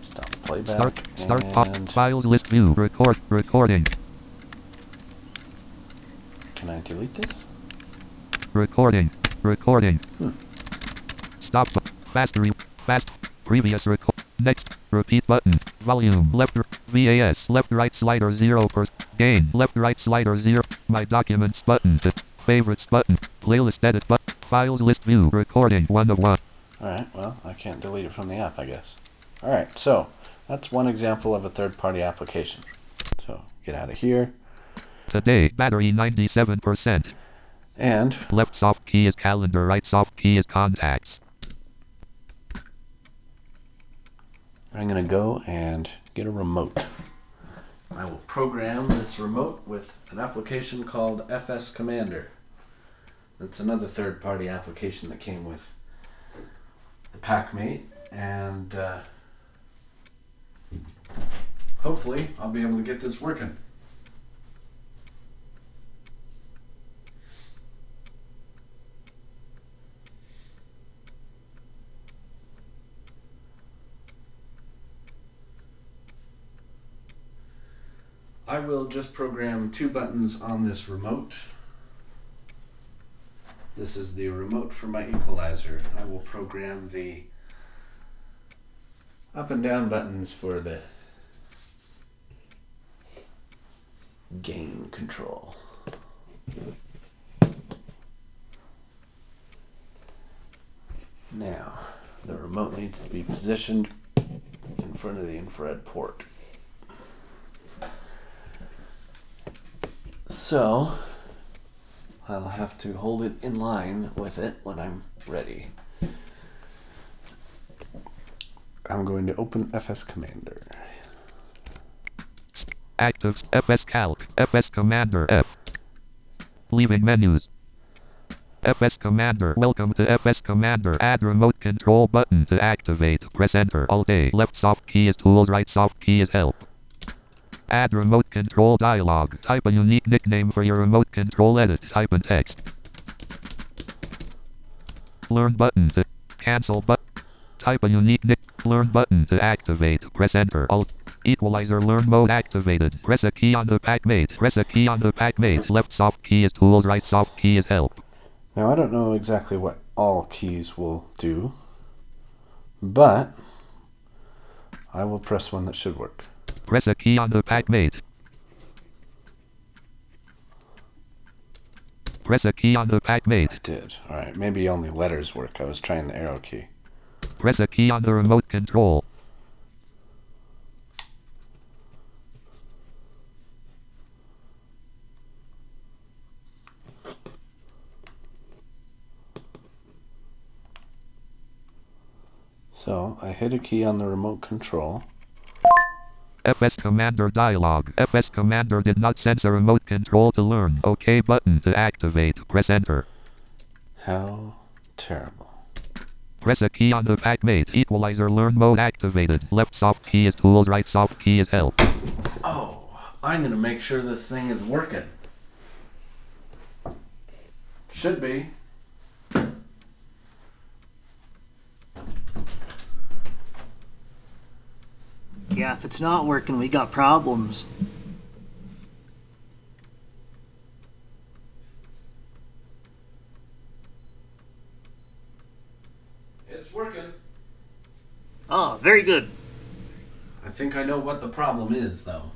Stop playback. Start. Start pause. Files list view. Record. Recording. Can I delete this? Recording. Recording. Hmm. Stop. Fast. Re fast. Previous record. Next. Repeat button. Volume left V A S left right slider zero per gain left right slider zero. My documents button to favorites button playlist edit button files list view recording one of one. All right, well I can't delete it from the app, I guess. All right, so that's one example of a third-party application. So get out of here. Today battery ninety-seven percent. And left soft key is calendar, right soft key is contacts. I'm going to go and get a remote. I will program this remote with an application called F S Commander. That's another third-party application that came with the PacMate, and uh, hopefully I'll be able to get this working. I will just program two buttons on this remote. This is the remote for my equalizer. I will program the up and down buttons for the gain control. Now, the remote needs to be positioned in front of the infrared port. So, I'll have to hold it in line with it when I'm ready. I'm going to open F S Commander. Active F S Calc, F S Commander F. Leaving menus. F S Commander. Welcome to F S Commander. Add remote control button to activate. Press enter. All day. Left soft key is tools. Right soft key is help. Add remote control dialog. Type a unique nickname for your remote control. Edit. Type in text. Learn button to cancel button. Type a unique nick. Learn button to activate. Press enter. Alt. Equalizer learn mode activated. Press a key on the PacMate. Press a key on the PacMate. Left soft key is tools. Right soft key is help. Now I don't know exactly what all keys will do, but I will press one that should work. Press a key on the PacMate. Press a key on the PacMate. I did. Alright, maybe only letters work. I was trying the arrow key. Press a key on the remote control. So, I hit a key on the remote control. F S Commander dialog. F S Commander did not sense a remote control to learn. OK button to activate. Press enter. How terrible. Press a key on the PacMate equalizer. Learn mode activated. Left soft key is tools. Right soft key is help. Oh, I'm going to make sure this thing is working. Should be. Yeah, if it's not working, we got problems. It's working. Oh, very good. I think I know what the problem is, though.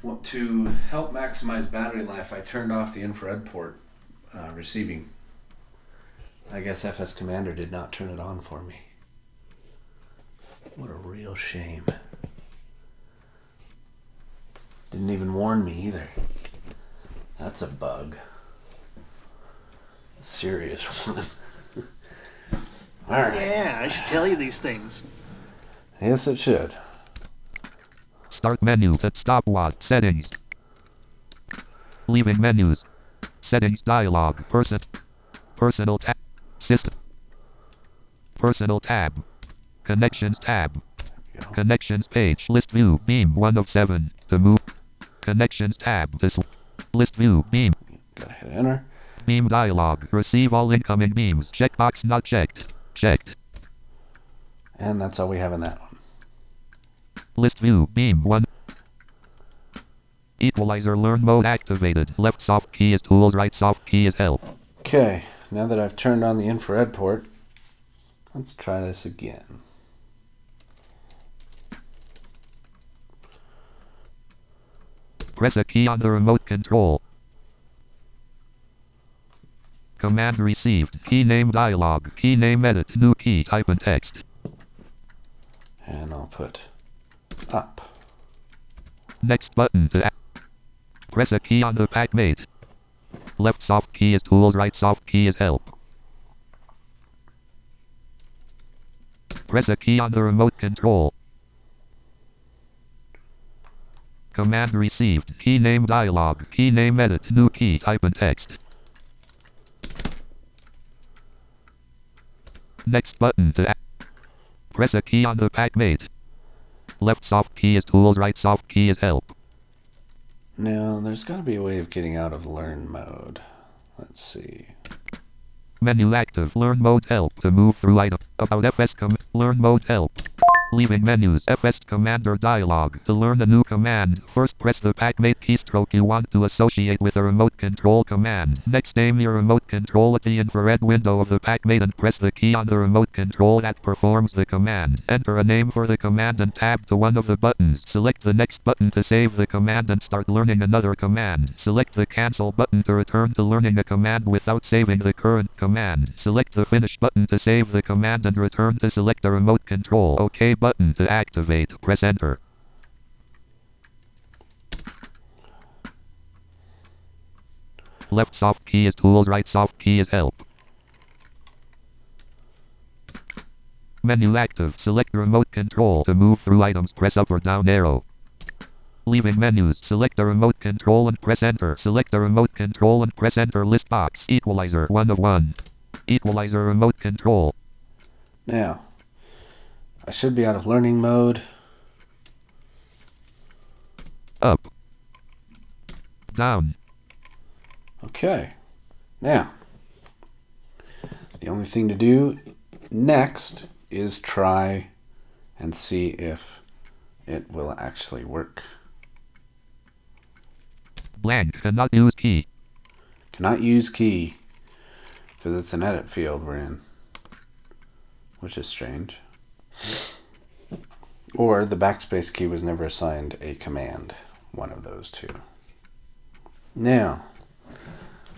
Well, to help maximize battery life, I turned off the infrared port uh, receiving. I guess F S Commander did not turn it on for me. What a real shame. Didn't even warn me either. That's a bug. A serious one. All right. Yeah, I should tell you these things. Yes, it should. Start menus at stopwatch settings. Leaving menus. Settings dialog. Person. Personal tab. System. Personal tab. Connections tab. Connections page. List view. Beam one of seven. To move. Connections tab. This list view. Beam. Gotta hit enter. Beam dialog. Receive all incoming beams. Checkbox not checked. Checked. And that's all we have in that one. List view, beam one. Equalizer learn mode activated. Left soft key is tools, right soft key is help. Okay, now that I've turned on the infrared port, let's try this again. Press a key on the remote control. Command received. Key name dialog. Key name edit. New key type and text. And I'll put up. Next button to act. Press a key on the PacMate. Left soft key is tools, right soft key is help. Press a key on the remote control. Command received. Key name dialog. Key name edit. New key type and text. Next button to act. Press a key on the PacMate. Left soft key is tools, right soft key is help. Now, there's got to be a way of getting out of learn mode. Let's see. Menu active. Learn mode help to move through item. About F S com. Learn mode help. Leaving menus. F S Commander dialog. To learn a new command, first press the PacMate keystroke you want to associate with a remote control command. Next, aim your remote control at the infrared window of the PacMate and press the key on the remote control that performs the command. Enter a name for the command and tab to one of the buttons. Select the next button to save the command and start learning another command. Select the cancel button to return to learning a command without saving the current command. Select the finish button to save the command and return to select the remote control. OK button to activate. Press enter. Left soft key is tools, right soft key is help. Menu active. Select remote control to move through items. Press up or down arrow. Leaving menus. Select the remote control and press enter. Select the remote control and press enter. List box. Equalizer one of one. Equalizer remote control. Now I should be out of learning mode. Up. Down. Okay. Now, the only thing to do next is try and see if it will actually work. Blank. Cannot use key. Cannot use key. Because it's an edit field we're in. Which is strange. Or the backspace key was never assigned a command, one of those two. Now,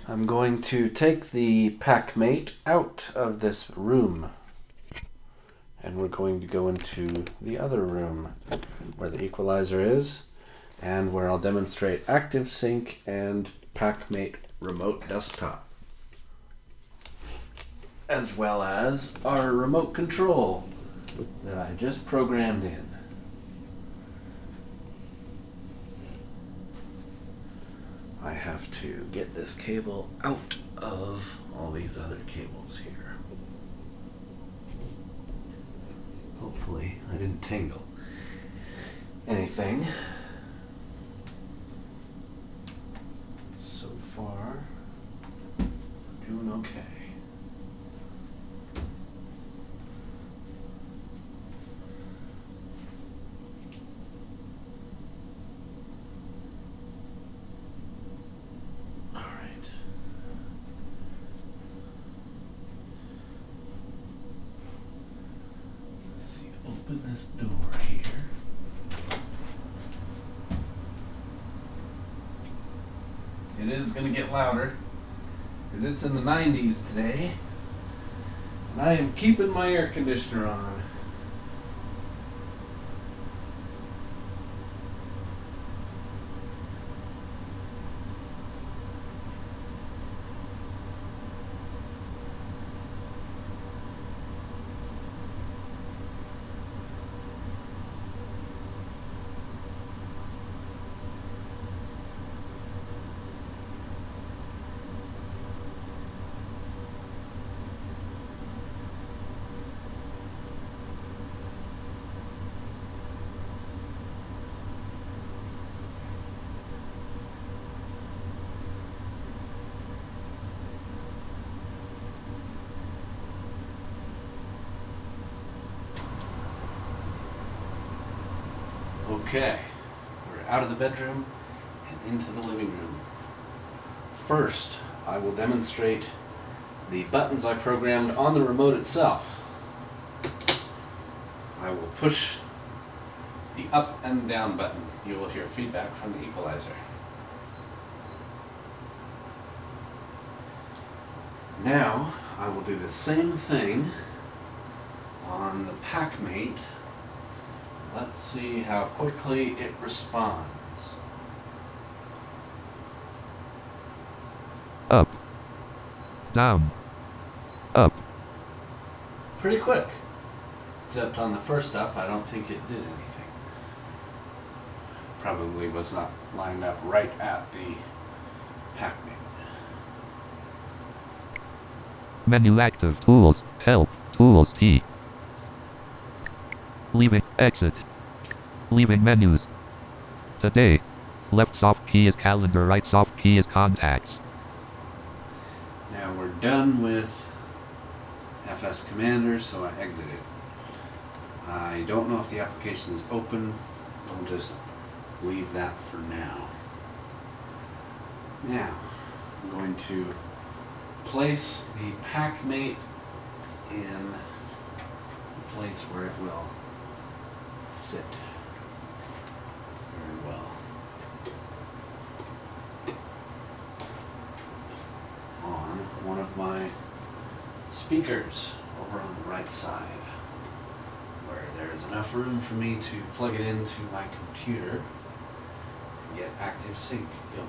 I'm going to take the PacMate out of this room, and we're going to go into the other room where the equalizer is, and where I'll demonstrate ActiveSync and PacMate Remote Desktop, as well as our remote control. that I just programmed in. I have to get this cable out of all these other cables here. Hopefully I didn't tangle anything. So far, doing okay. Gonna get louder because it's in the nineties today and I am keeping my air conditioner on. Okay, we're out of the bedroom and into the living room. First, I will demonstrate the buttons I programmed on the remote itself. I will push the up and down button. You will hear feedback from the equalizer. Now, I will do the same thing on the PacMate. Let's see how quickly it responds. Up. Down. Up. Pretty quick. Except on the first up, I don't think it did anything. Probably was not lined up right at the PacMate. Menu active tools. Help. Tools T. Leaving exit. Leaving menus. Today. Left soft key is calendar, right soft key is contacts. Now we're done with F S Commander, so I exit it. I don't know if the application is open. I'll just leave that for now. Now I'm going to place the PacMate in the place where it will sit very well on one of my speakers over on the right side where there is enough room for me to plug it into my computer and get ActiveSync going.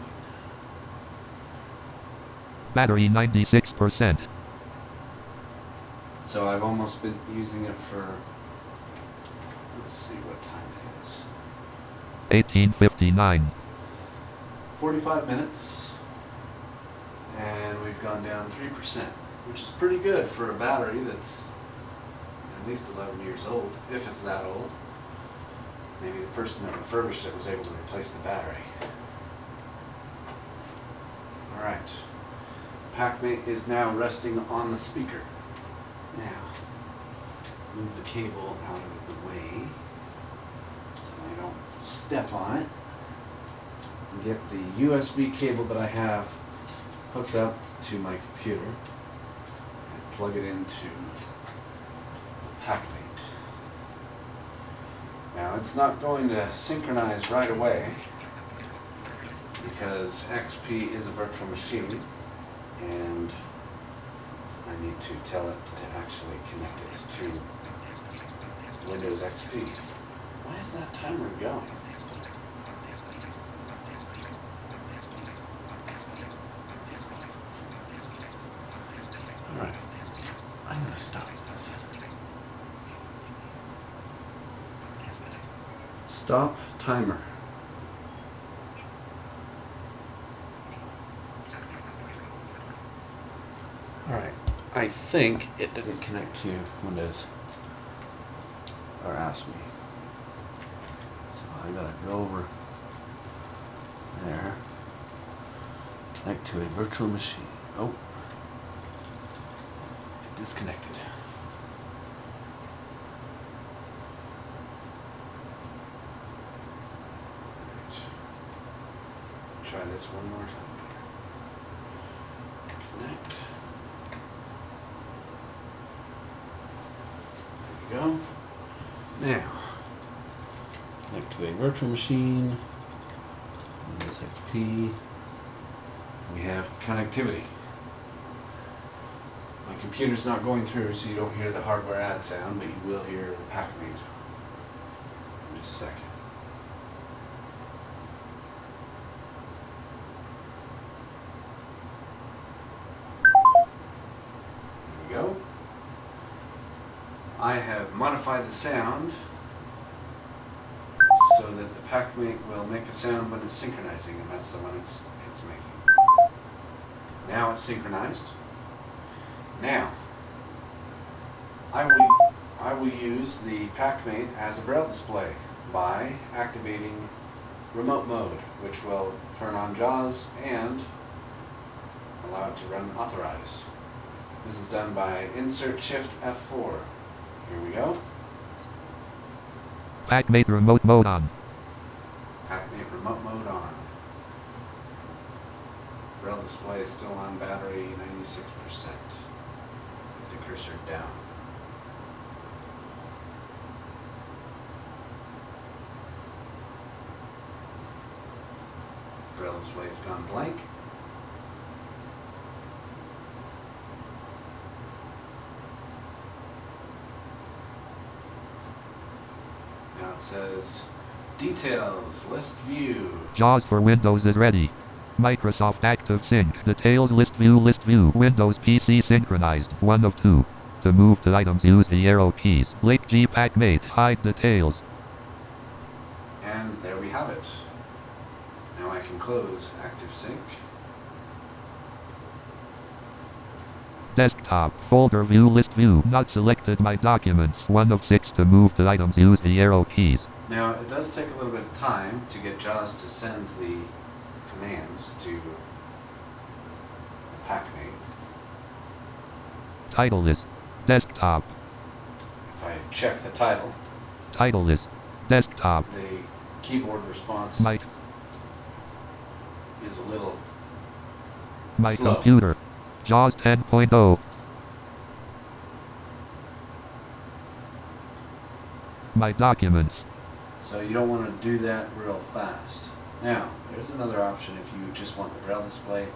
Battery ninety-six percent. So I've almost been using it for, let's see what time it is. eighteen fifty-nine. forty-five minutes. And we've gone down three percent, which is pretty good for a battery that's at least eleven years old, if it's that old. Maybe the person that refurbished it was able to replace the battery. Alright. PacMate is now resting on the speaker. Now, move the cable out of the way so I don't step on it. And get the U S B cable that I have hooked up to my computer and plug it into the PacMate. Now it's not going to synchronize right away because X P is a virtual machine and I need to tell it to actually connect it to Windows X P. Why is that timer going? Alright, I'm gonna stop this. Stop timer. Alright, I think it didn't connect to Windows or ask me. So I gotta go over there, connect to a virtual machine. Oh, it disconnected. Try this one more time. Connect. There we go. Now, connect to a virtual machine. Windows X P. We have connectivity. My computer's not going through, so you don't hear the hardware ad sound, but you will hear the PacMate. In just a second. I have modified the sound so that the PacMate will make a sound when it's synchronizing, and that's the one it's, it's making. Now it's synchronized. Now, I will, I will use the PacMate as a braille display by activating remote mode, which will turn on JAWS and allow it to run authorized. This is done by Insert Shift F four. Here we go. PacMate remote mode on. PacMate remote mode on. Braille display is still on battery ninety-six percent. With the cursor down. Braille display has gone blank. It says details list view. JAWS for Windows is ready. Microsoft ActiveSync details list view list view Windows P C synchronized one of two. To move to items use the arrow keys. Link G PacMate hide details. And there we have it. Now I can close ActiveSync. Desktop, folder view, list view, not selected my documents, one of six to move to items, use the arrow keys. Now, it does take a little bit of time to get JAWS to send the commands to PacMate. Title is desktop. If I check the title. Title is desktop. The keyboard response my is a little My slow. Computer. JAWS ten point oh. My documents. So you don't want to do that real fast. Now, there's another option if you just want the braille display.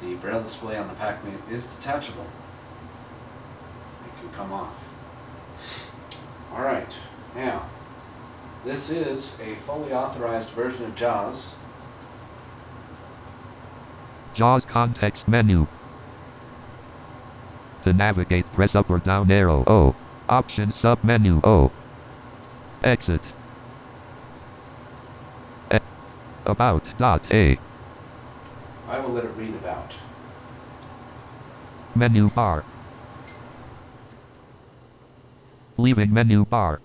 The braille display on the PacMate is detachable. It can come off. Alright, now, this is a fully authorized version of JAWS. JAWS context menu. To navigate, press up or down arrow O. Options submenu O. Exit. E about dot A. I will let it read about. Menu bar. Leaving menu bar.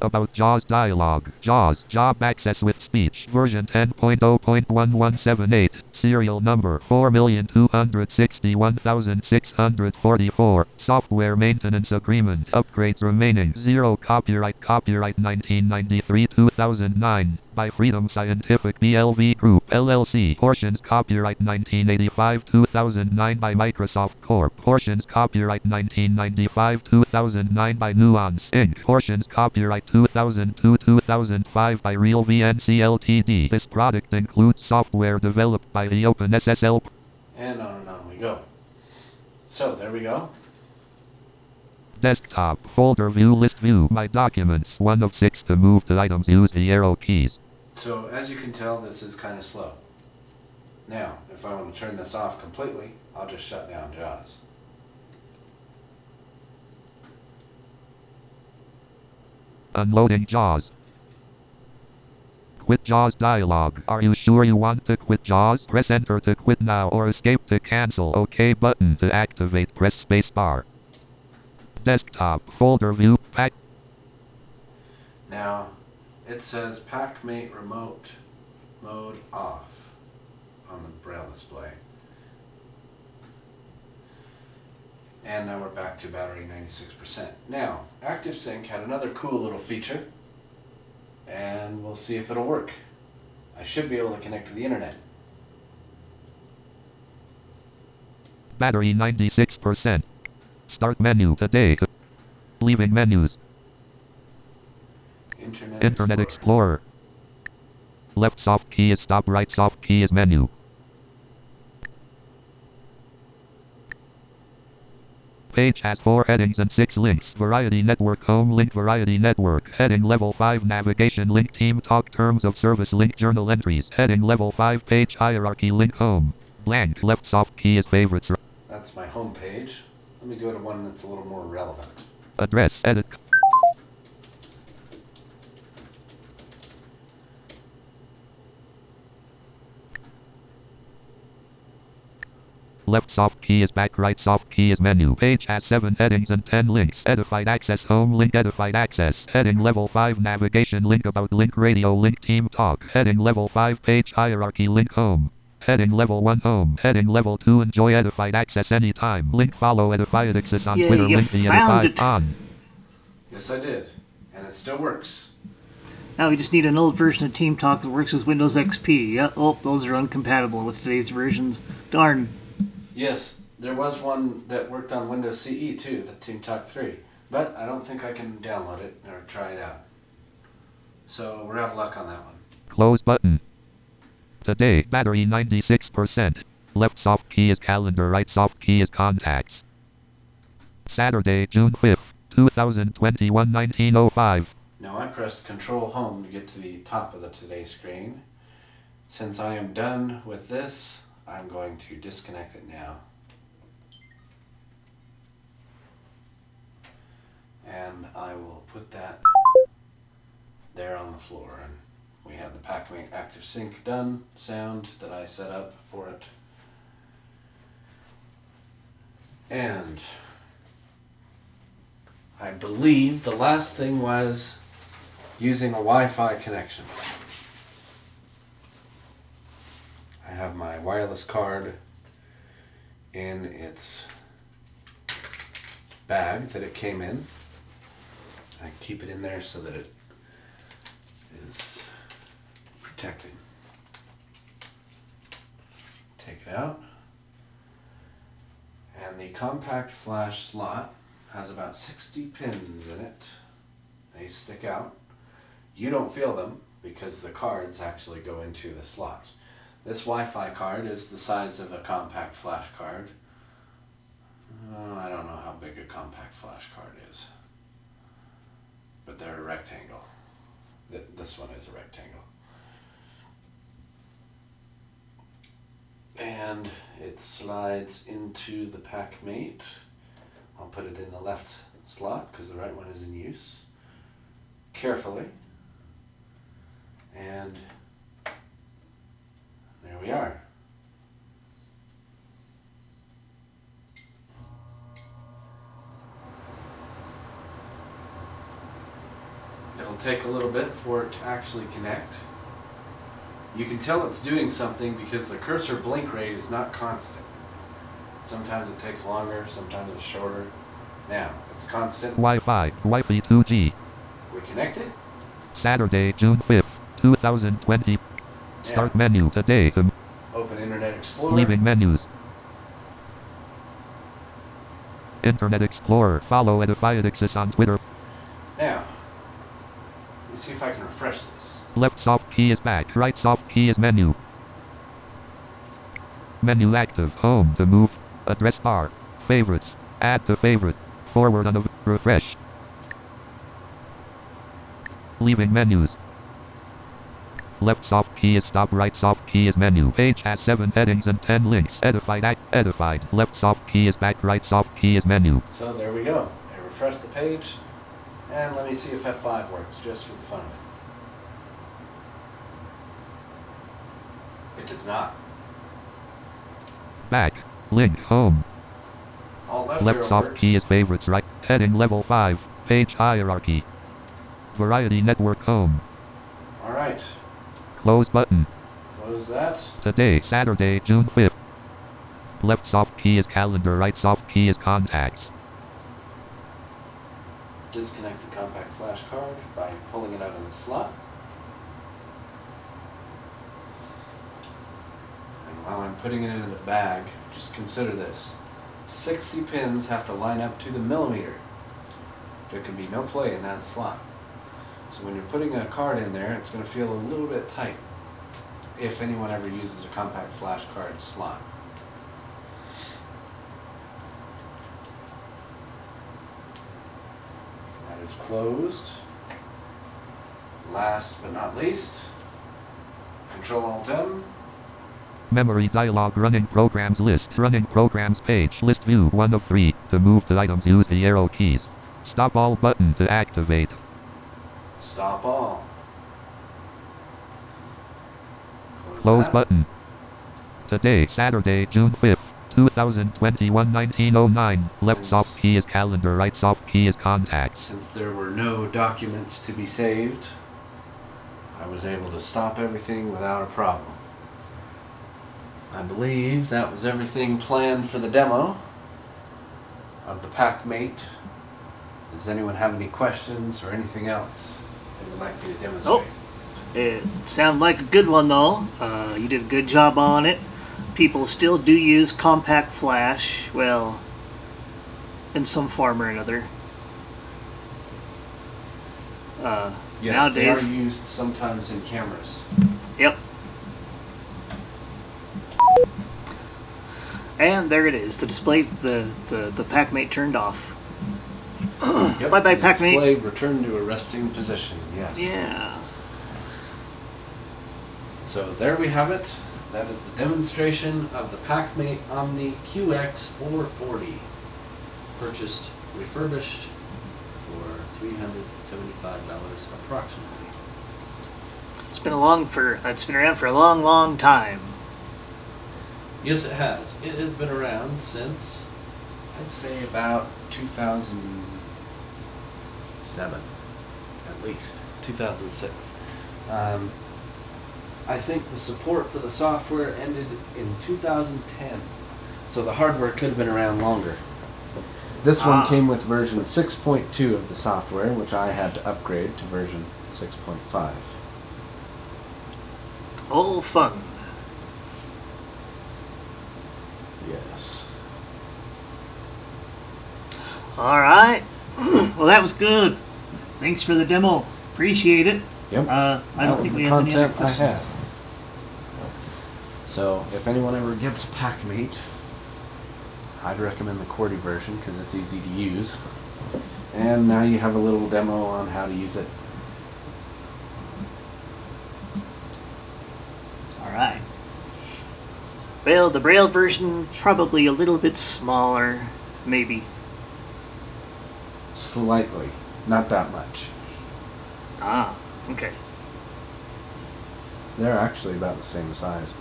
About JAWS dialog. JAWS job access with speech. Version ten point oh point one one seven eight. Serial number four million two hundred sixty-one thousand six hundred forty-four. Software maintenance agreement. Upgrades remaining. Zero copyright. Copyright nineteen ninety-three to two thousand nine. By Freedom Scientific B L V Group L L C. Portions copyright nineteen eighty-five to two thousand nine by Microsoft Corp. Portions copyright nineteen ninety-five to two thousand nine by Nuance Incorporated. Portions copyright two thousand two to two thousand five by Real V N C Limited. This product includes software developed by the OpenSSL. And on and on we go. So there we go. Desktop, folder view, list view, my documents, one of six to move to items, use the arrow keys. So as you can tell, this is kind of slow. Now, if I want to turn this off completely, I'll just shut down JAWS. Unloading JAWS. Quit JAWS dialog. Are you sure you want to quit JAWS? Press enter to quit now or escape to cancel. OK button to activate. Press space bar. Desktop folder view pack. Now it says PacMate remote mode off on the braille display. And now we're back to battery ninety-six percent. Now, ActiveSync had another cool little feature, and we'll see if it'll work. I should be able to connect to the internet. Battery ninety-six percent. Start menu today. Leaving menus. Internet, Internet Explorer. Explorer. Left soft key is stop, right soft key is menu. Page has four headings and six links. Variety Network, Home Link, Variety Network, Heading Level five, Navigation Link, TeamTalk, Terms of Service Link, Journal Entries, Heading Level five, Page Hierarchy Link, Home, Blank, Left soft key is Favorites. That's my home page. Let me go to one that's a little more relevant. Address Edit. Left soft key is back, right soft key is menu. Page has seven headings and ten links. Edified Access, Home Link, Edified Access, Heading Level five, Navigation Link, About Link, Radio Link, Team Talk, Heading Level five, Page Hierarchy Link, Home, Heading Level one, Home, Heading Level two, Enjoy Edified Access Anytime, Link, Follow Edified Access on yeah, Twitter, Link the Edified it. On. Yes, I did, and it still works. Now we just need an old version of TeamTalk that works with Windows X P. Yeah, oh, those are incompatible with today's versions. Darn. Yes, there was one that worked on Windows C E too, the TeamTalk three, but I don't think I can download it or try it out. So we're out of luck on that one. Close button. Today, battery ninety-six percent. Left soft key is calendar, right soft key is contacts. Saturday, June fifth, two thousand twenty-one, nineteen oh five. Now I pressed Control Home to get to the top of the Today screen. Since I am done with this, I'm going to disconnect it now. And I will put that there on the floor. And we have the PacMate ActiveSync done sound that I set up for it. And I believe the last thing was using a Wi-Fi connection. I have my wireless card in its bag that it came in. I keep it in there so that it is protected. Take it out. And the compact flash slot has about sixty pins in it. They stick out. You don't feel them because the cards actually go into the slots. This Wi-Fi card is the size of a compact flash card. Oh, I don't know how big a compact flash card is, but they're a rectangle. Th- this one is a rectangle. And it slides into the PacMate. I'll put it in the left slot because the right one is in use. Carefully. And there we are. It'll take a little bit for it to actually connect. You can tell it's doing something because the cursor blink rate is not constant. Sometimes it takes longer, sometimes it's shorter. Now, it's constant. Wi-Fi, Wi-Fi two G. We're connected. Saturday, June fifth, two thousand twenty. Start menu today to open Internet Explorer. Leaving menus. Internet Explorer. Follow Edified Access on Twitter. Now, let's see if I can refresh this. Left soft key is back. Right soft key is menu. Menu active. Home to move. Address bar. Favorites. Add to favorite. Forward on a refresh. Leaving menus. Left soft key is stop, right soft key is menu. Page has seven headings and ten links. Edified, edified. Left soft key is back, right soft key is menu. So there we go. I refresh the page, and let me see if F five works, just for the fun of it. It does not. Back. Link. Home. All left, left soft key is favorites. Right. Heading level five. Page hierarchy. Variety network. Home. All right. Close button. Close that. Today, Saturday, June fifth. Left soft key is calendar. Right soft key is contacts. Disconnect the compact flash card by pulling it out of the slot. And while I'm putting it into the bag, just consider this. sixty pins have to line up to the millimeter. There can be no play in that slot. So when you're putting a card in there, it's going to feel a little bit tight, if anyone ever uses a compact flash card slot. Is closed. Last but not least, Control Alt M. Memory dialog. Running programs list. Running programs page. List view one of three. To move to items, use the arrow keys. Stop all button to activate. Stop all. Close, Close button. Today, Saturday, June fifth. two thousand twenty-one, nineteen oh nine. Left soft key is calendar. Right soft key is contacts. Since there were no documents to be saved, I was able to stop everything without a problem. I believe that was everything planned for the demo of the PacMate. Does anyone have any questions or anything else they would like me to demonstrate? Oh, it sounded like a good one though. Uh, you did a good job on it. People still do use compact flash, well, in some form or another. Uh, yes, nowadays, they are used sometimes in cameras. Yep. And there it is. The display, the the, the PacMate turned off. Yep, bye bye, PacMate. Display returned to a resting position. Yes. Yeah. So there we have it. That is the demonstration of the PacMate Omni Q X four forty, purchased refurbished for three hundred seventy-five dollars approximately. It's been a long for it's been around for a long, long time. Yes, it has. It has been around since, I'd say, about two thousand seven, at least two thousand six. Um, I think the support for the software ended in two thousand ten, so the hardware could have been around longer. This ah. one came with version six point two of the software, which I had to upgrade to version six point five. All fun. Yes. All right. Well, that was good. Thanks for the demo. Appreciate it. Yep. Uh, I don't think we have any other questions. So, if anyone ever gets PacMate, I'd recommend the QWERTY version because it's easy to use. And now you have a little demo on how to use it. Alright. Well, the Braille version probably a little bit smaller, maybe. Slightly. Not that much. Ah. Okay. They're actually about the same size,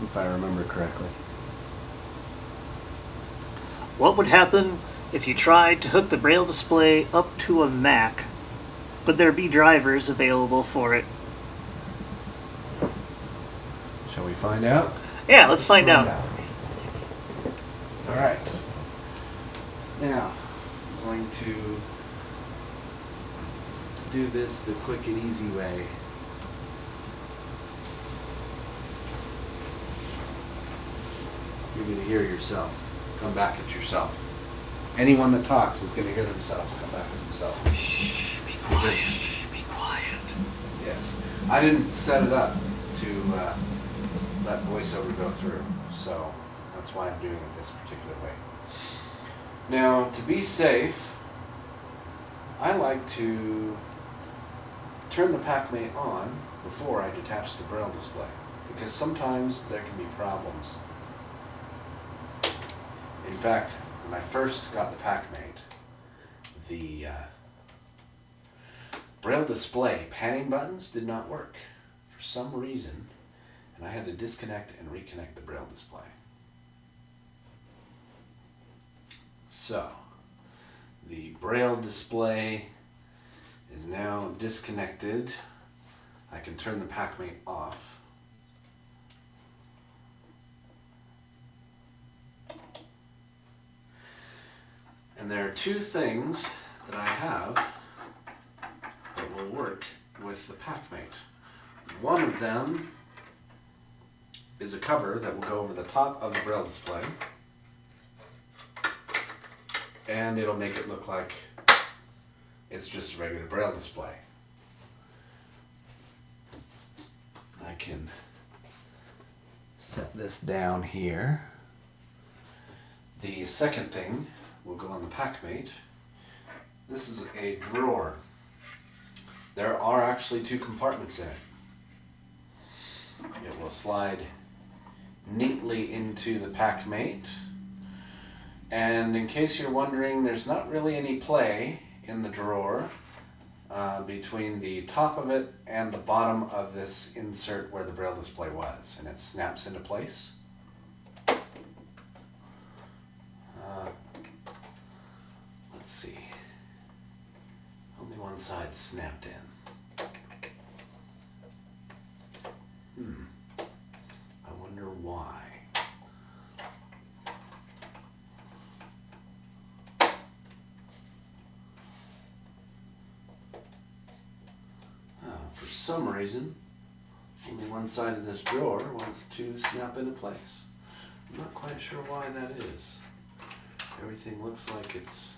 if I remember correctly. What would happen if you tried to hook the Braille display up to a Mac? Would there be drivers available for it? Shall we find out? Yeah, let's find, find out. out. All right. Now, I'm going to do this the quick and easy way. You're going to hear yourself come back at yourself. Anyone that talks is going to hear themselves come back at themselves. Shh, be quiet, Shh, be quiet. Yes. I didn't set it up to uh, let VoiceOver go through, so that's why I'm doing it this particular way. Now, to be safe, I like to turn the PacMate on before I detach the Braille display, because sometimes there can be problems. In fact, when I first got the PacMate, the uh, Braille display panning buttons did not work. For some reason, and I had to disconnect and reconnect the Braille display. So the Braille display is now disconnected. I can turn the PacMate off. And there are two things that I have that will work with the PacMate. One of them is a cover that will go over the top of the Braille display, and it'll make it look like it's just a regular Braille display. I can set this down here. The second thing will go on the PacMate. This is a drawer. There are actually two compartments in it. It will slide neatly into the PacMate. And in case you're wondering, there's not really any play in the drawer uh, between the top of it and the bottom of this insert where the Braille display was, and it snaps into place. Uh, let's see, only one side snapped in. Hmm, I wonder why. For some reason, only one side of this drawer wants to snap into place. I'm not quite sure why that is. Everything looks like it's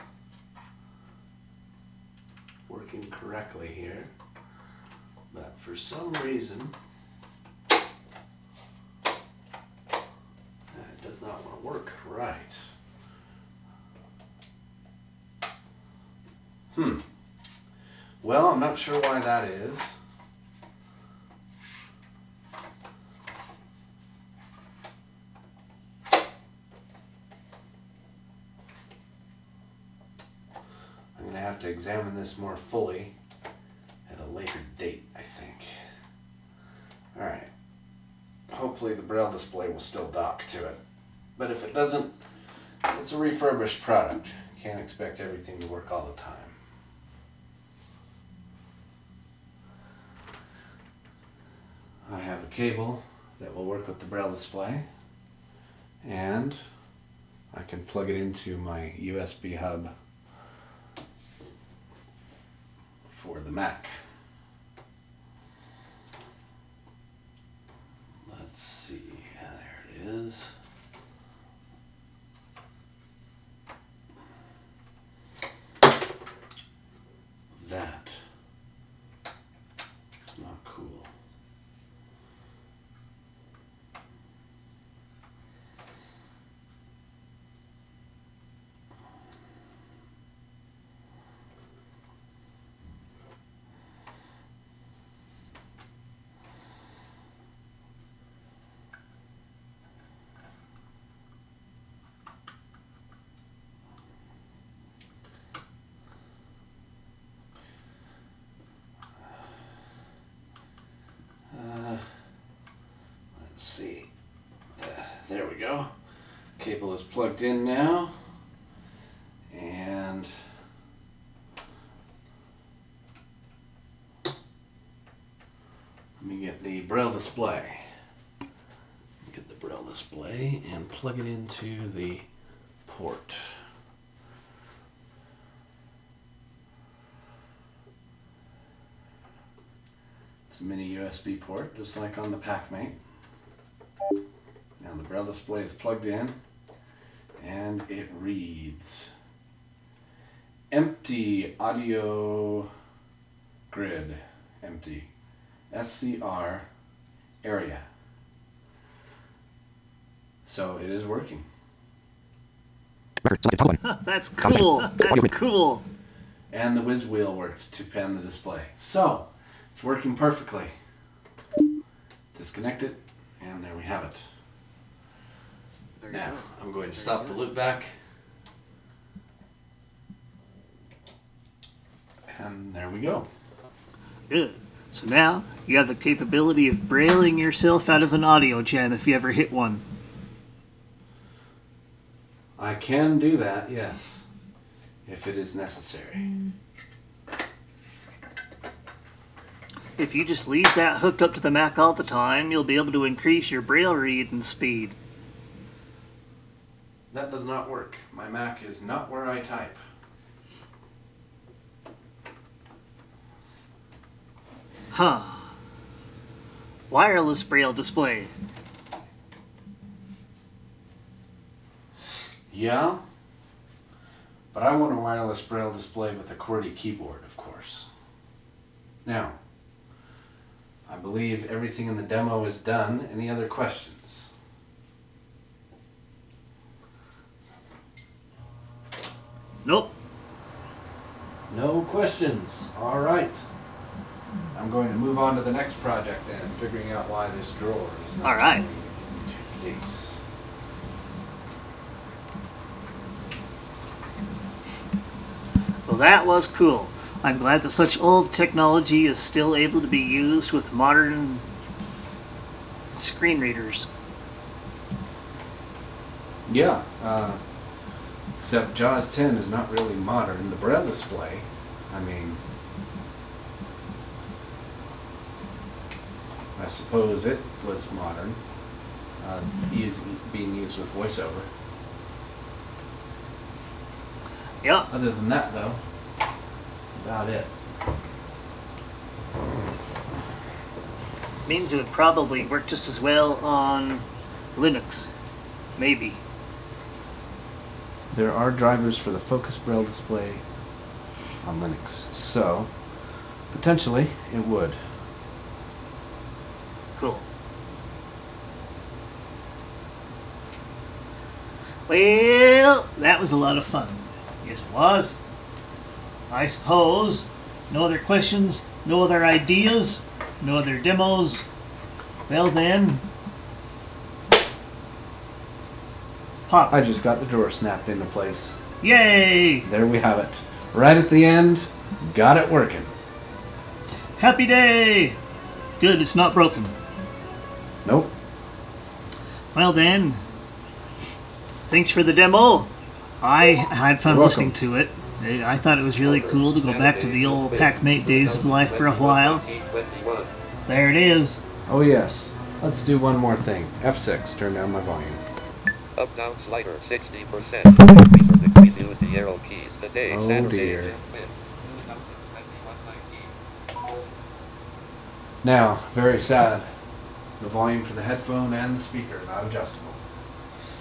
working correctly here, but for some reason, that does not want to work right. Hmm. Well, I'm not sure why that is. To examine this more fully at a later date, I think. Alright. Hopefully the Braille display will still dock to it. But if it doesn't, it's a refurbished product. You can't expect everything to work all the time. I have a cable that will work with the Braille display, and I can plug it into my U S B hub for the Mac. Let's see, there it is. That is not cool. There we go. Cable is plugged in now, and let me get the Braille display. Get the Braille display and plug it into the port. It's a mini U S B port, just like on the PacMate. Now the Braille display is plugged in, and it reads, empty audio grid, empty, S C R area. So it is working. That's cool, that's cool. And the whiz wheel worked to pan the display. So it's working perfectly. Disconnect it, and there we have it. Now, I'm going to stop the loop back. And there we go. Good. So now you have the capability of brailing yourself out of an audio jam if you ever hit one. I can do that, yes, if it is necessary. If you just leave that hooked up to the Mac all the time, you'll be able to increase your braille reading speed. That does not work. My Mac is not where I type. Huh. Wireless braille display. Yeah, but I want a wireless braille display with a QWERTY keyboard, of course. Now, I believe everything in the demo is done. Any other questions? Nope. No questions. All right. I'm going to move on to the next project and figuring out why this drawer is not coming into place. Well, that was cool. I'm glad that such old technology is still able to be used with modern screen readers. Yeah, uh, except JAWS ten is not really modern. The braille display, I mean, I suppose it was modern, uh, being used with VoiceOver. Yeah. Other than that, though, about it. Means it would probably work just as well on Linux, maybe. There are drivers for the Focus Braille display on Linux, so potentially it would. Cool. Well, that was a lot of fun. Yes, it was. I suppose. No other questions, no other ideas, no other demos. Well then, pop. I just got the drawer snapped into place. Yay! There we have it. Right at the end, got it working. Happy day! Good, it's not broken. Nope. Well then, thanks for the demo. I had fun listening to it. I thought it was really cool to go back to the old PacMate days of life for a while. There it is. Oh yes. Let's do one more thing. F six, turn down my volume. Up down slider sixty percent. Please use the arrow keys today. Oh dear. Now, very sad. The volume for the headphone and the speaker not adjustable.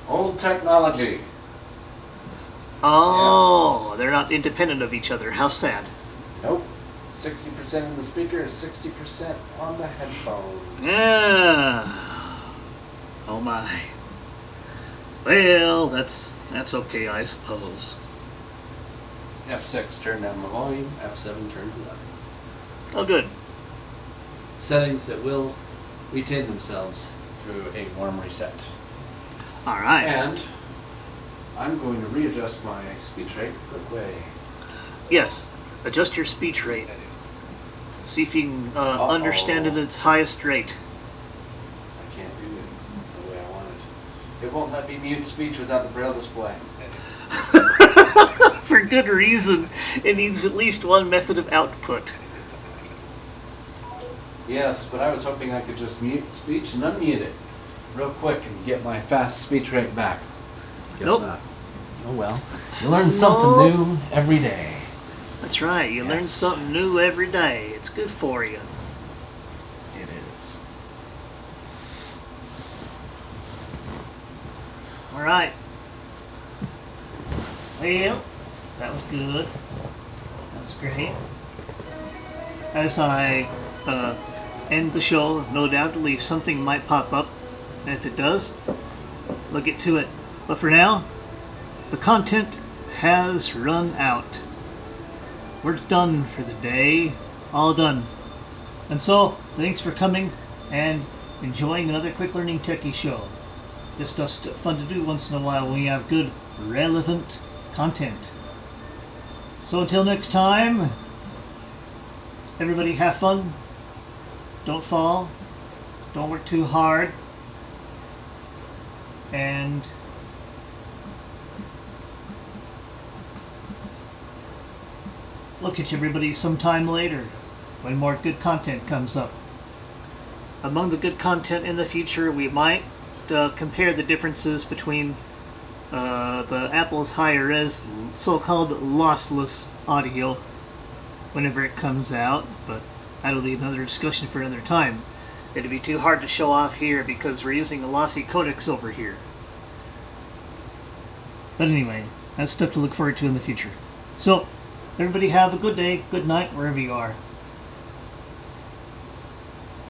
Old technology. Oh, yes. They're not independent of each other. How sad. Nope. sixty percent in the speaker is sixty percent on the headphones. Yeah. Oh my. Well, that's that's okay, I suppose. F six turned down the volume, F seven turns it up. Oh, good. Settings that will retain themselves through a warm reset. All right. And I'm going to readjust my speech rate quick way. Yes, adjust your speech rate. See if you can uh, uh-oh. understand it at its highest rate. I can't do it the way I want it. It won't let me mute speech without the braille display. For good reason. It needs at least one method of output. Yes, but I was hoping I could just mute speech and unmute it real quick and get my fast speech rate back. Guess nope. Not. Oh well. You learn something nope. new every day. That's right. You yes. learn something new every day. It's good for you. It is. All right. Well, that was good. That was great. As I uh, end the show, no doubt at least something might pop up. And if it does, we'll get to it. But for now, the content has run out. We're done for the day. All done. And so, thanks for coming and enjoying another Quick Learning Techie show. This stuff's fun to do once in a while when we have good, relevant content. So until next time, everybody have fun, Don't fall, don't work too hard, and we'll catch everybody sometime later when more good content comes up. Among the good content in the future, we might uh, compare the differences between uh, the Apple's high-res so-called lossless audio whenever it comes out, but that'll be another discussion for another time. It'd be too hard to show off here because we're using a lossy codecs over here. But anyway, that's stuff to look forward to in the future. So, everybody have a good day, good night, wherever you are.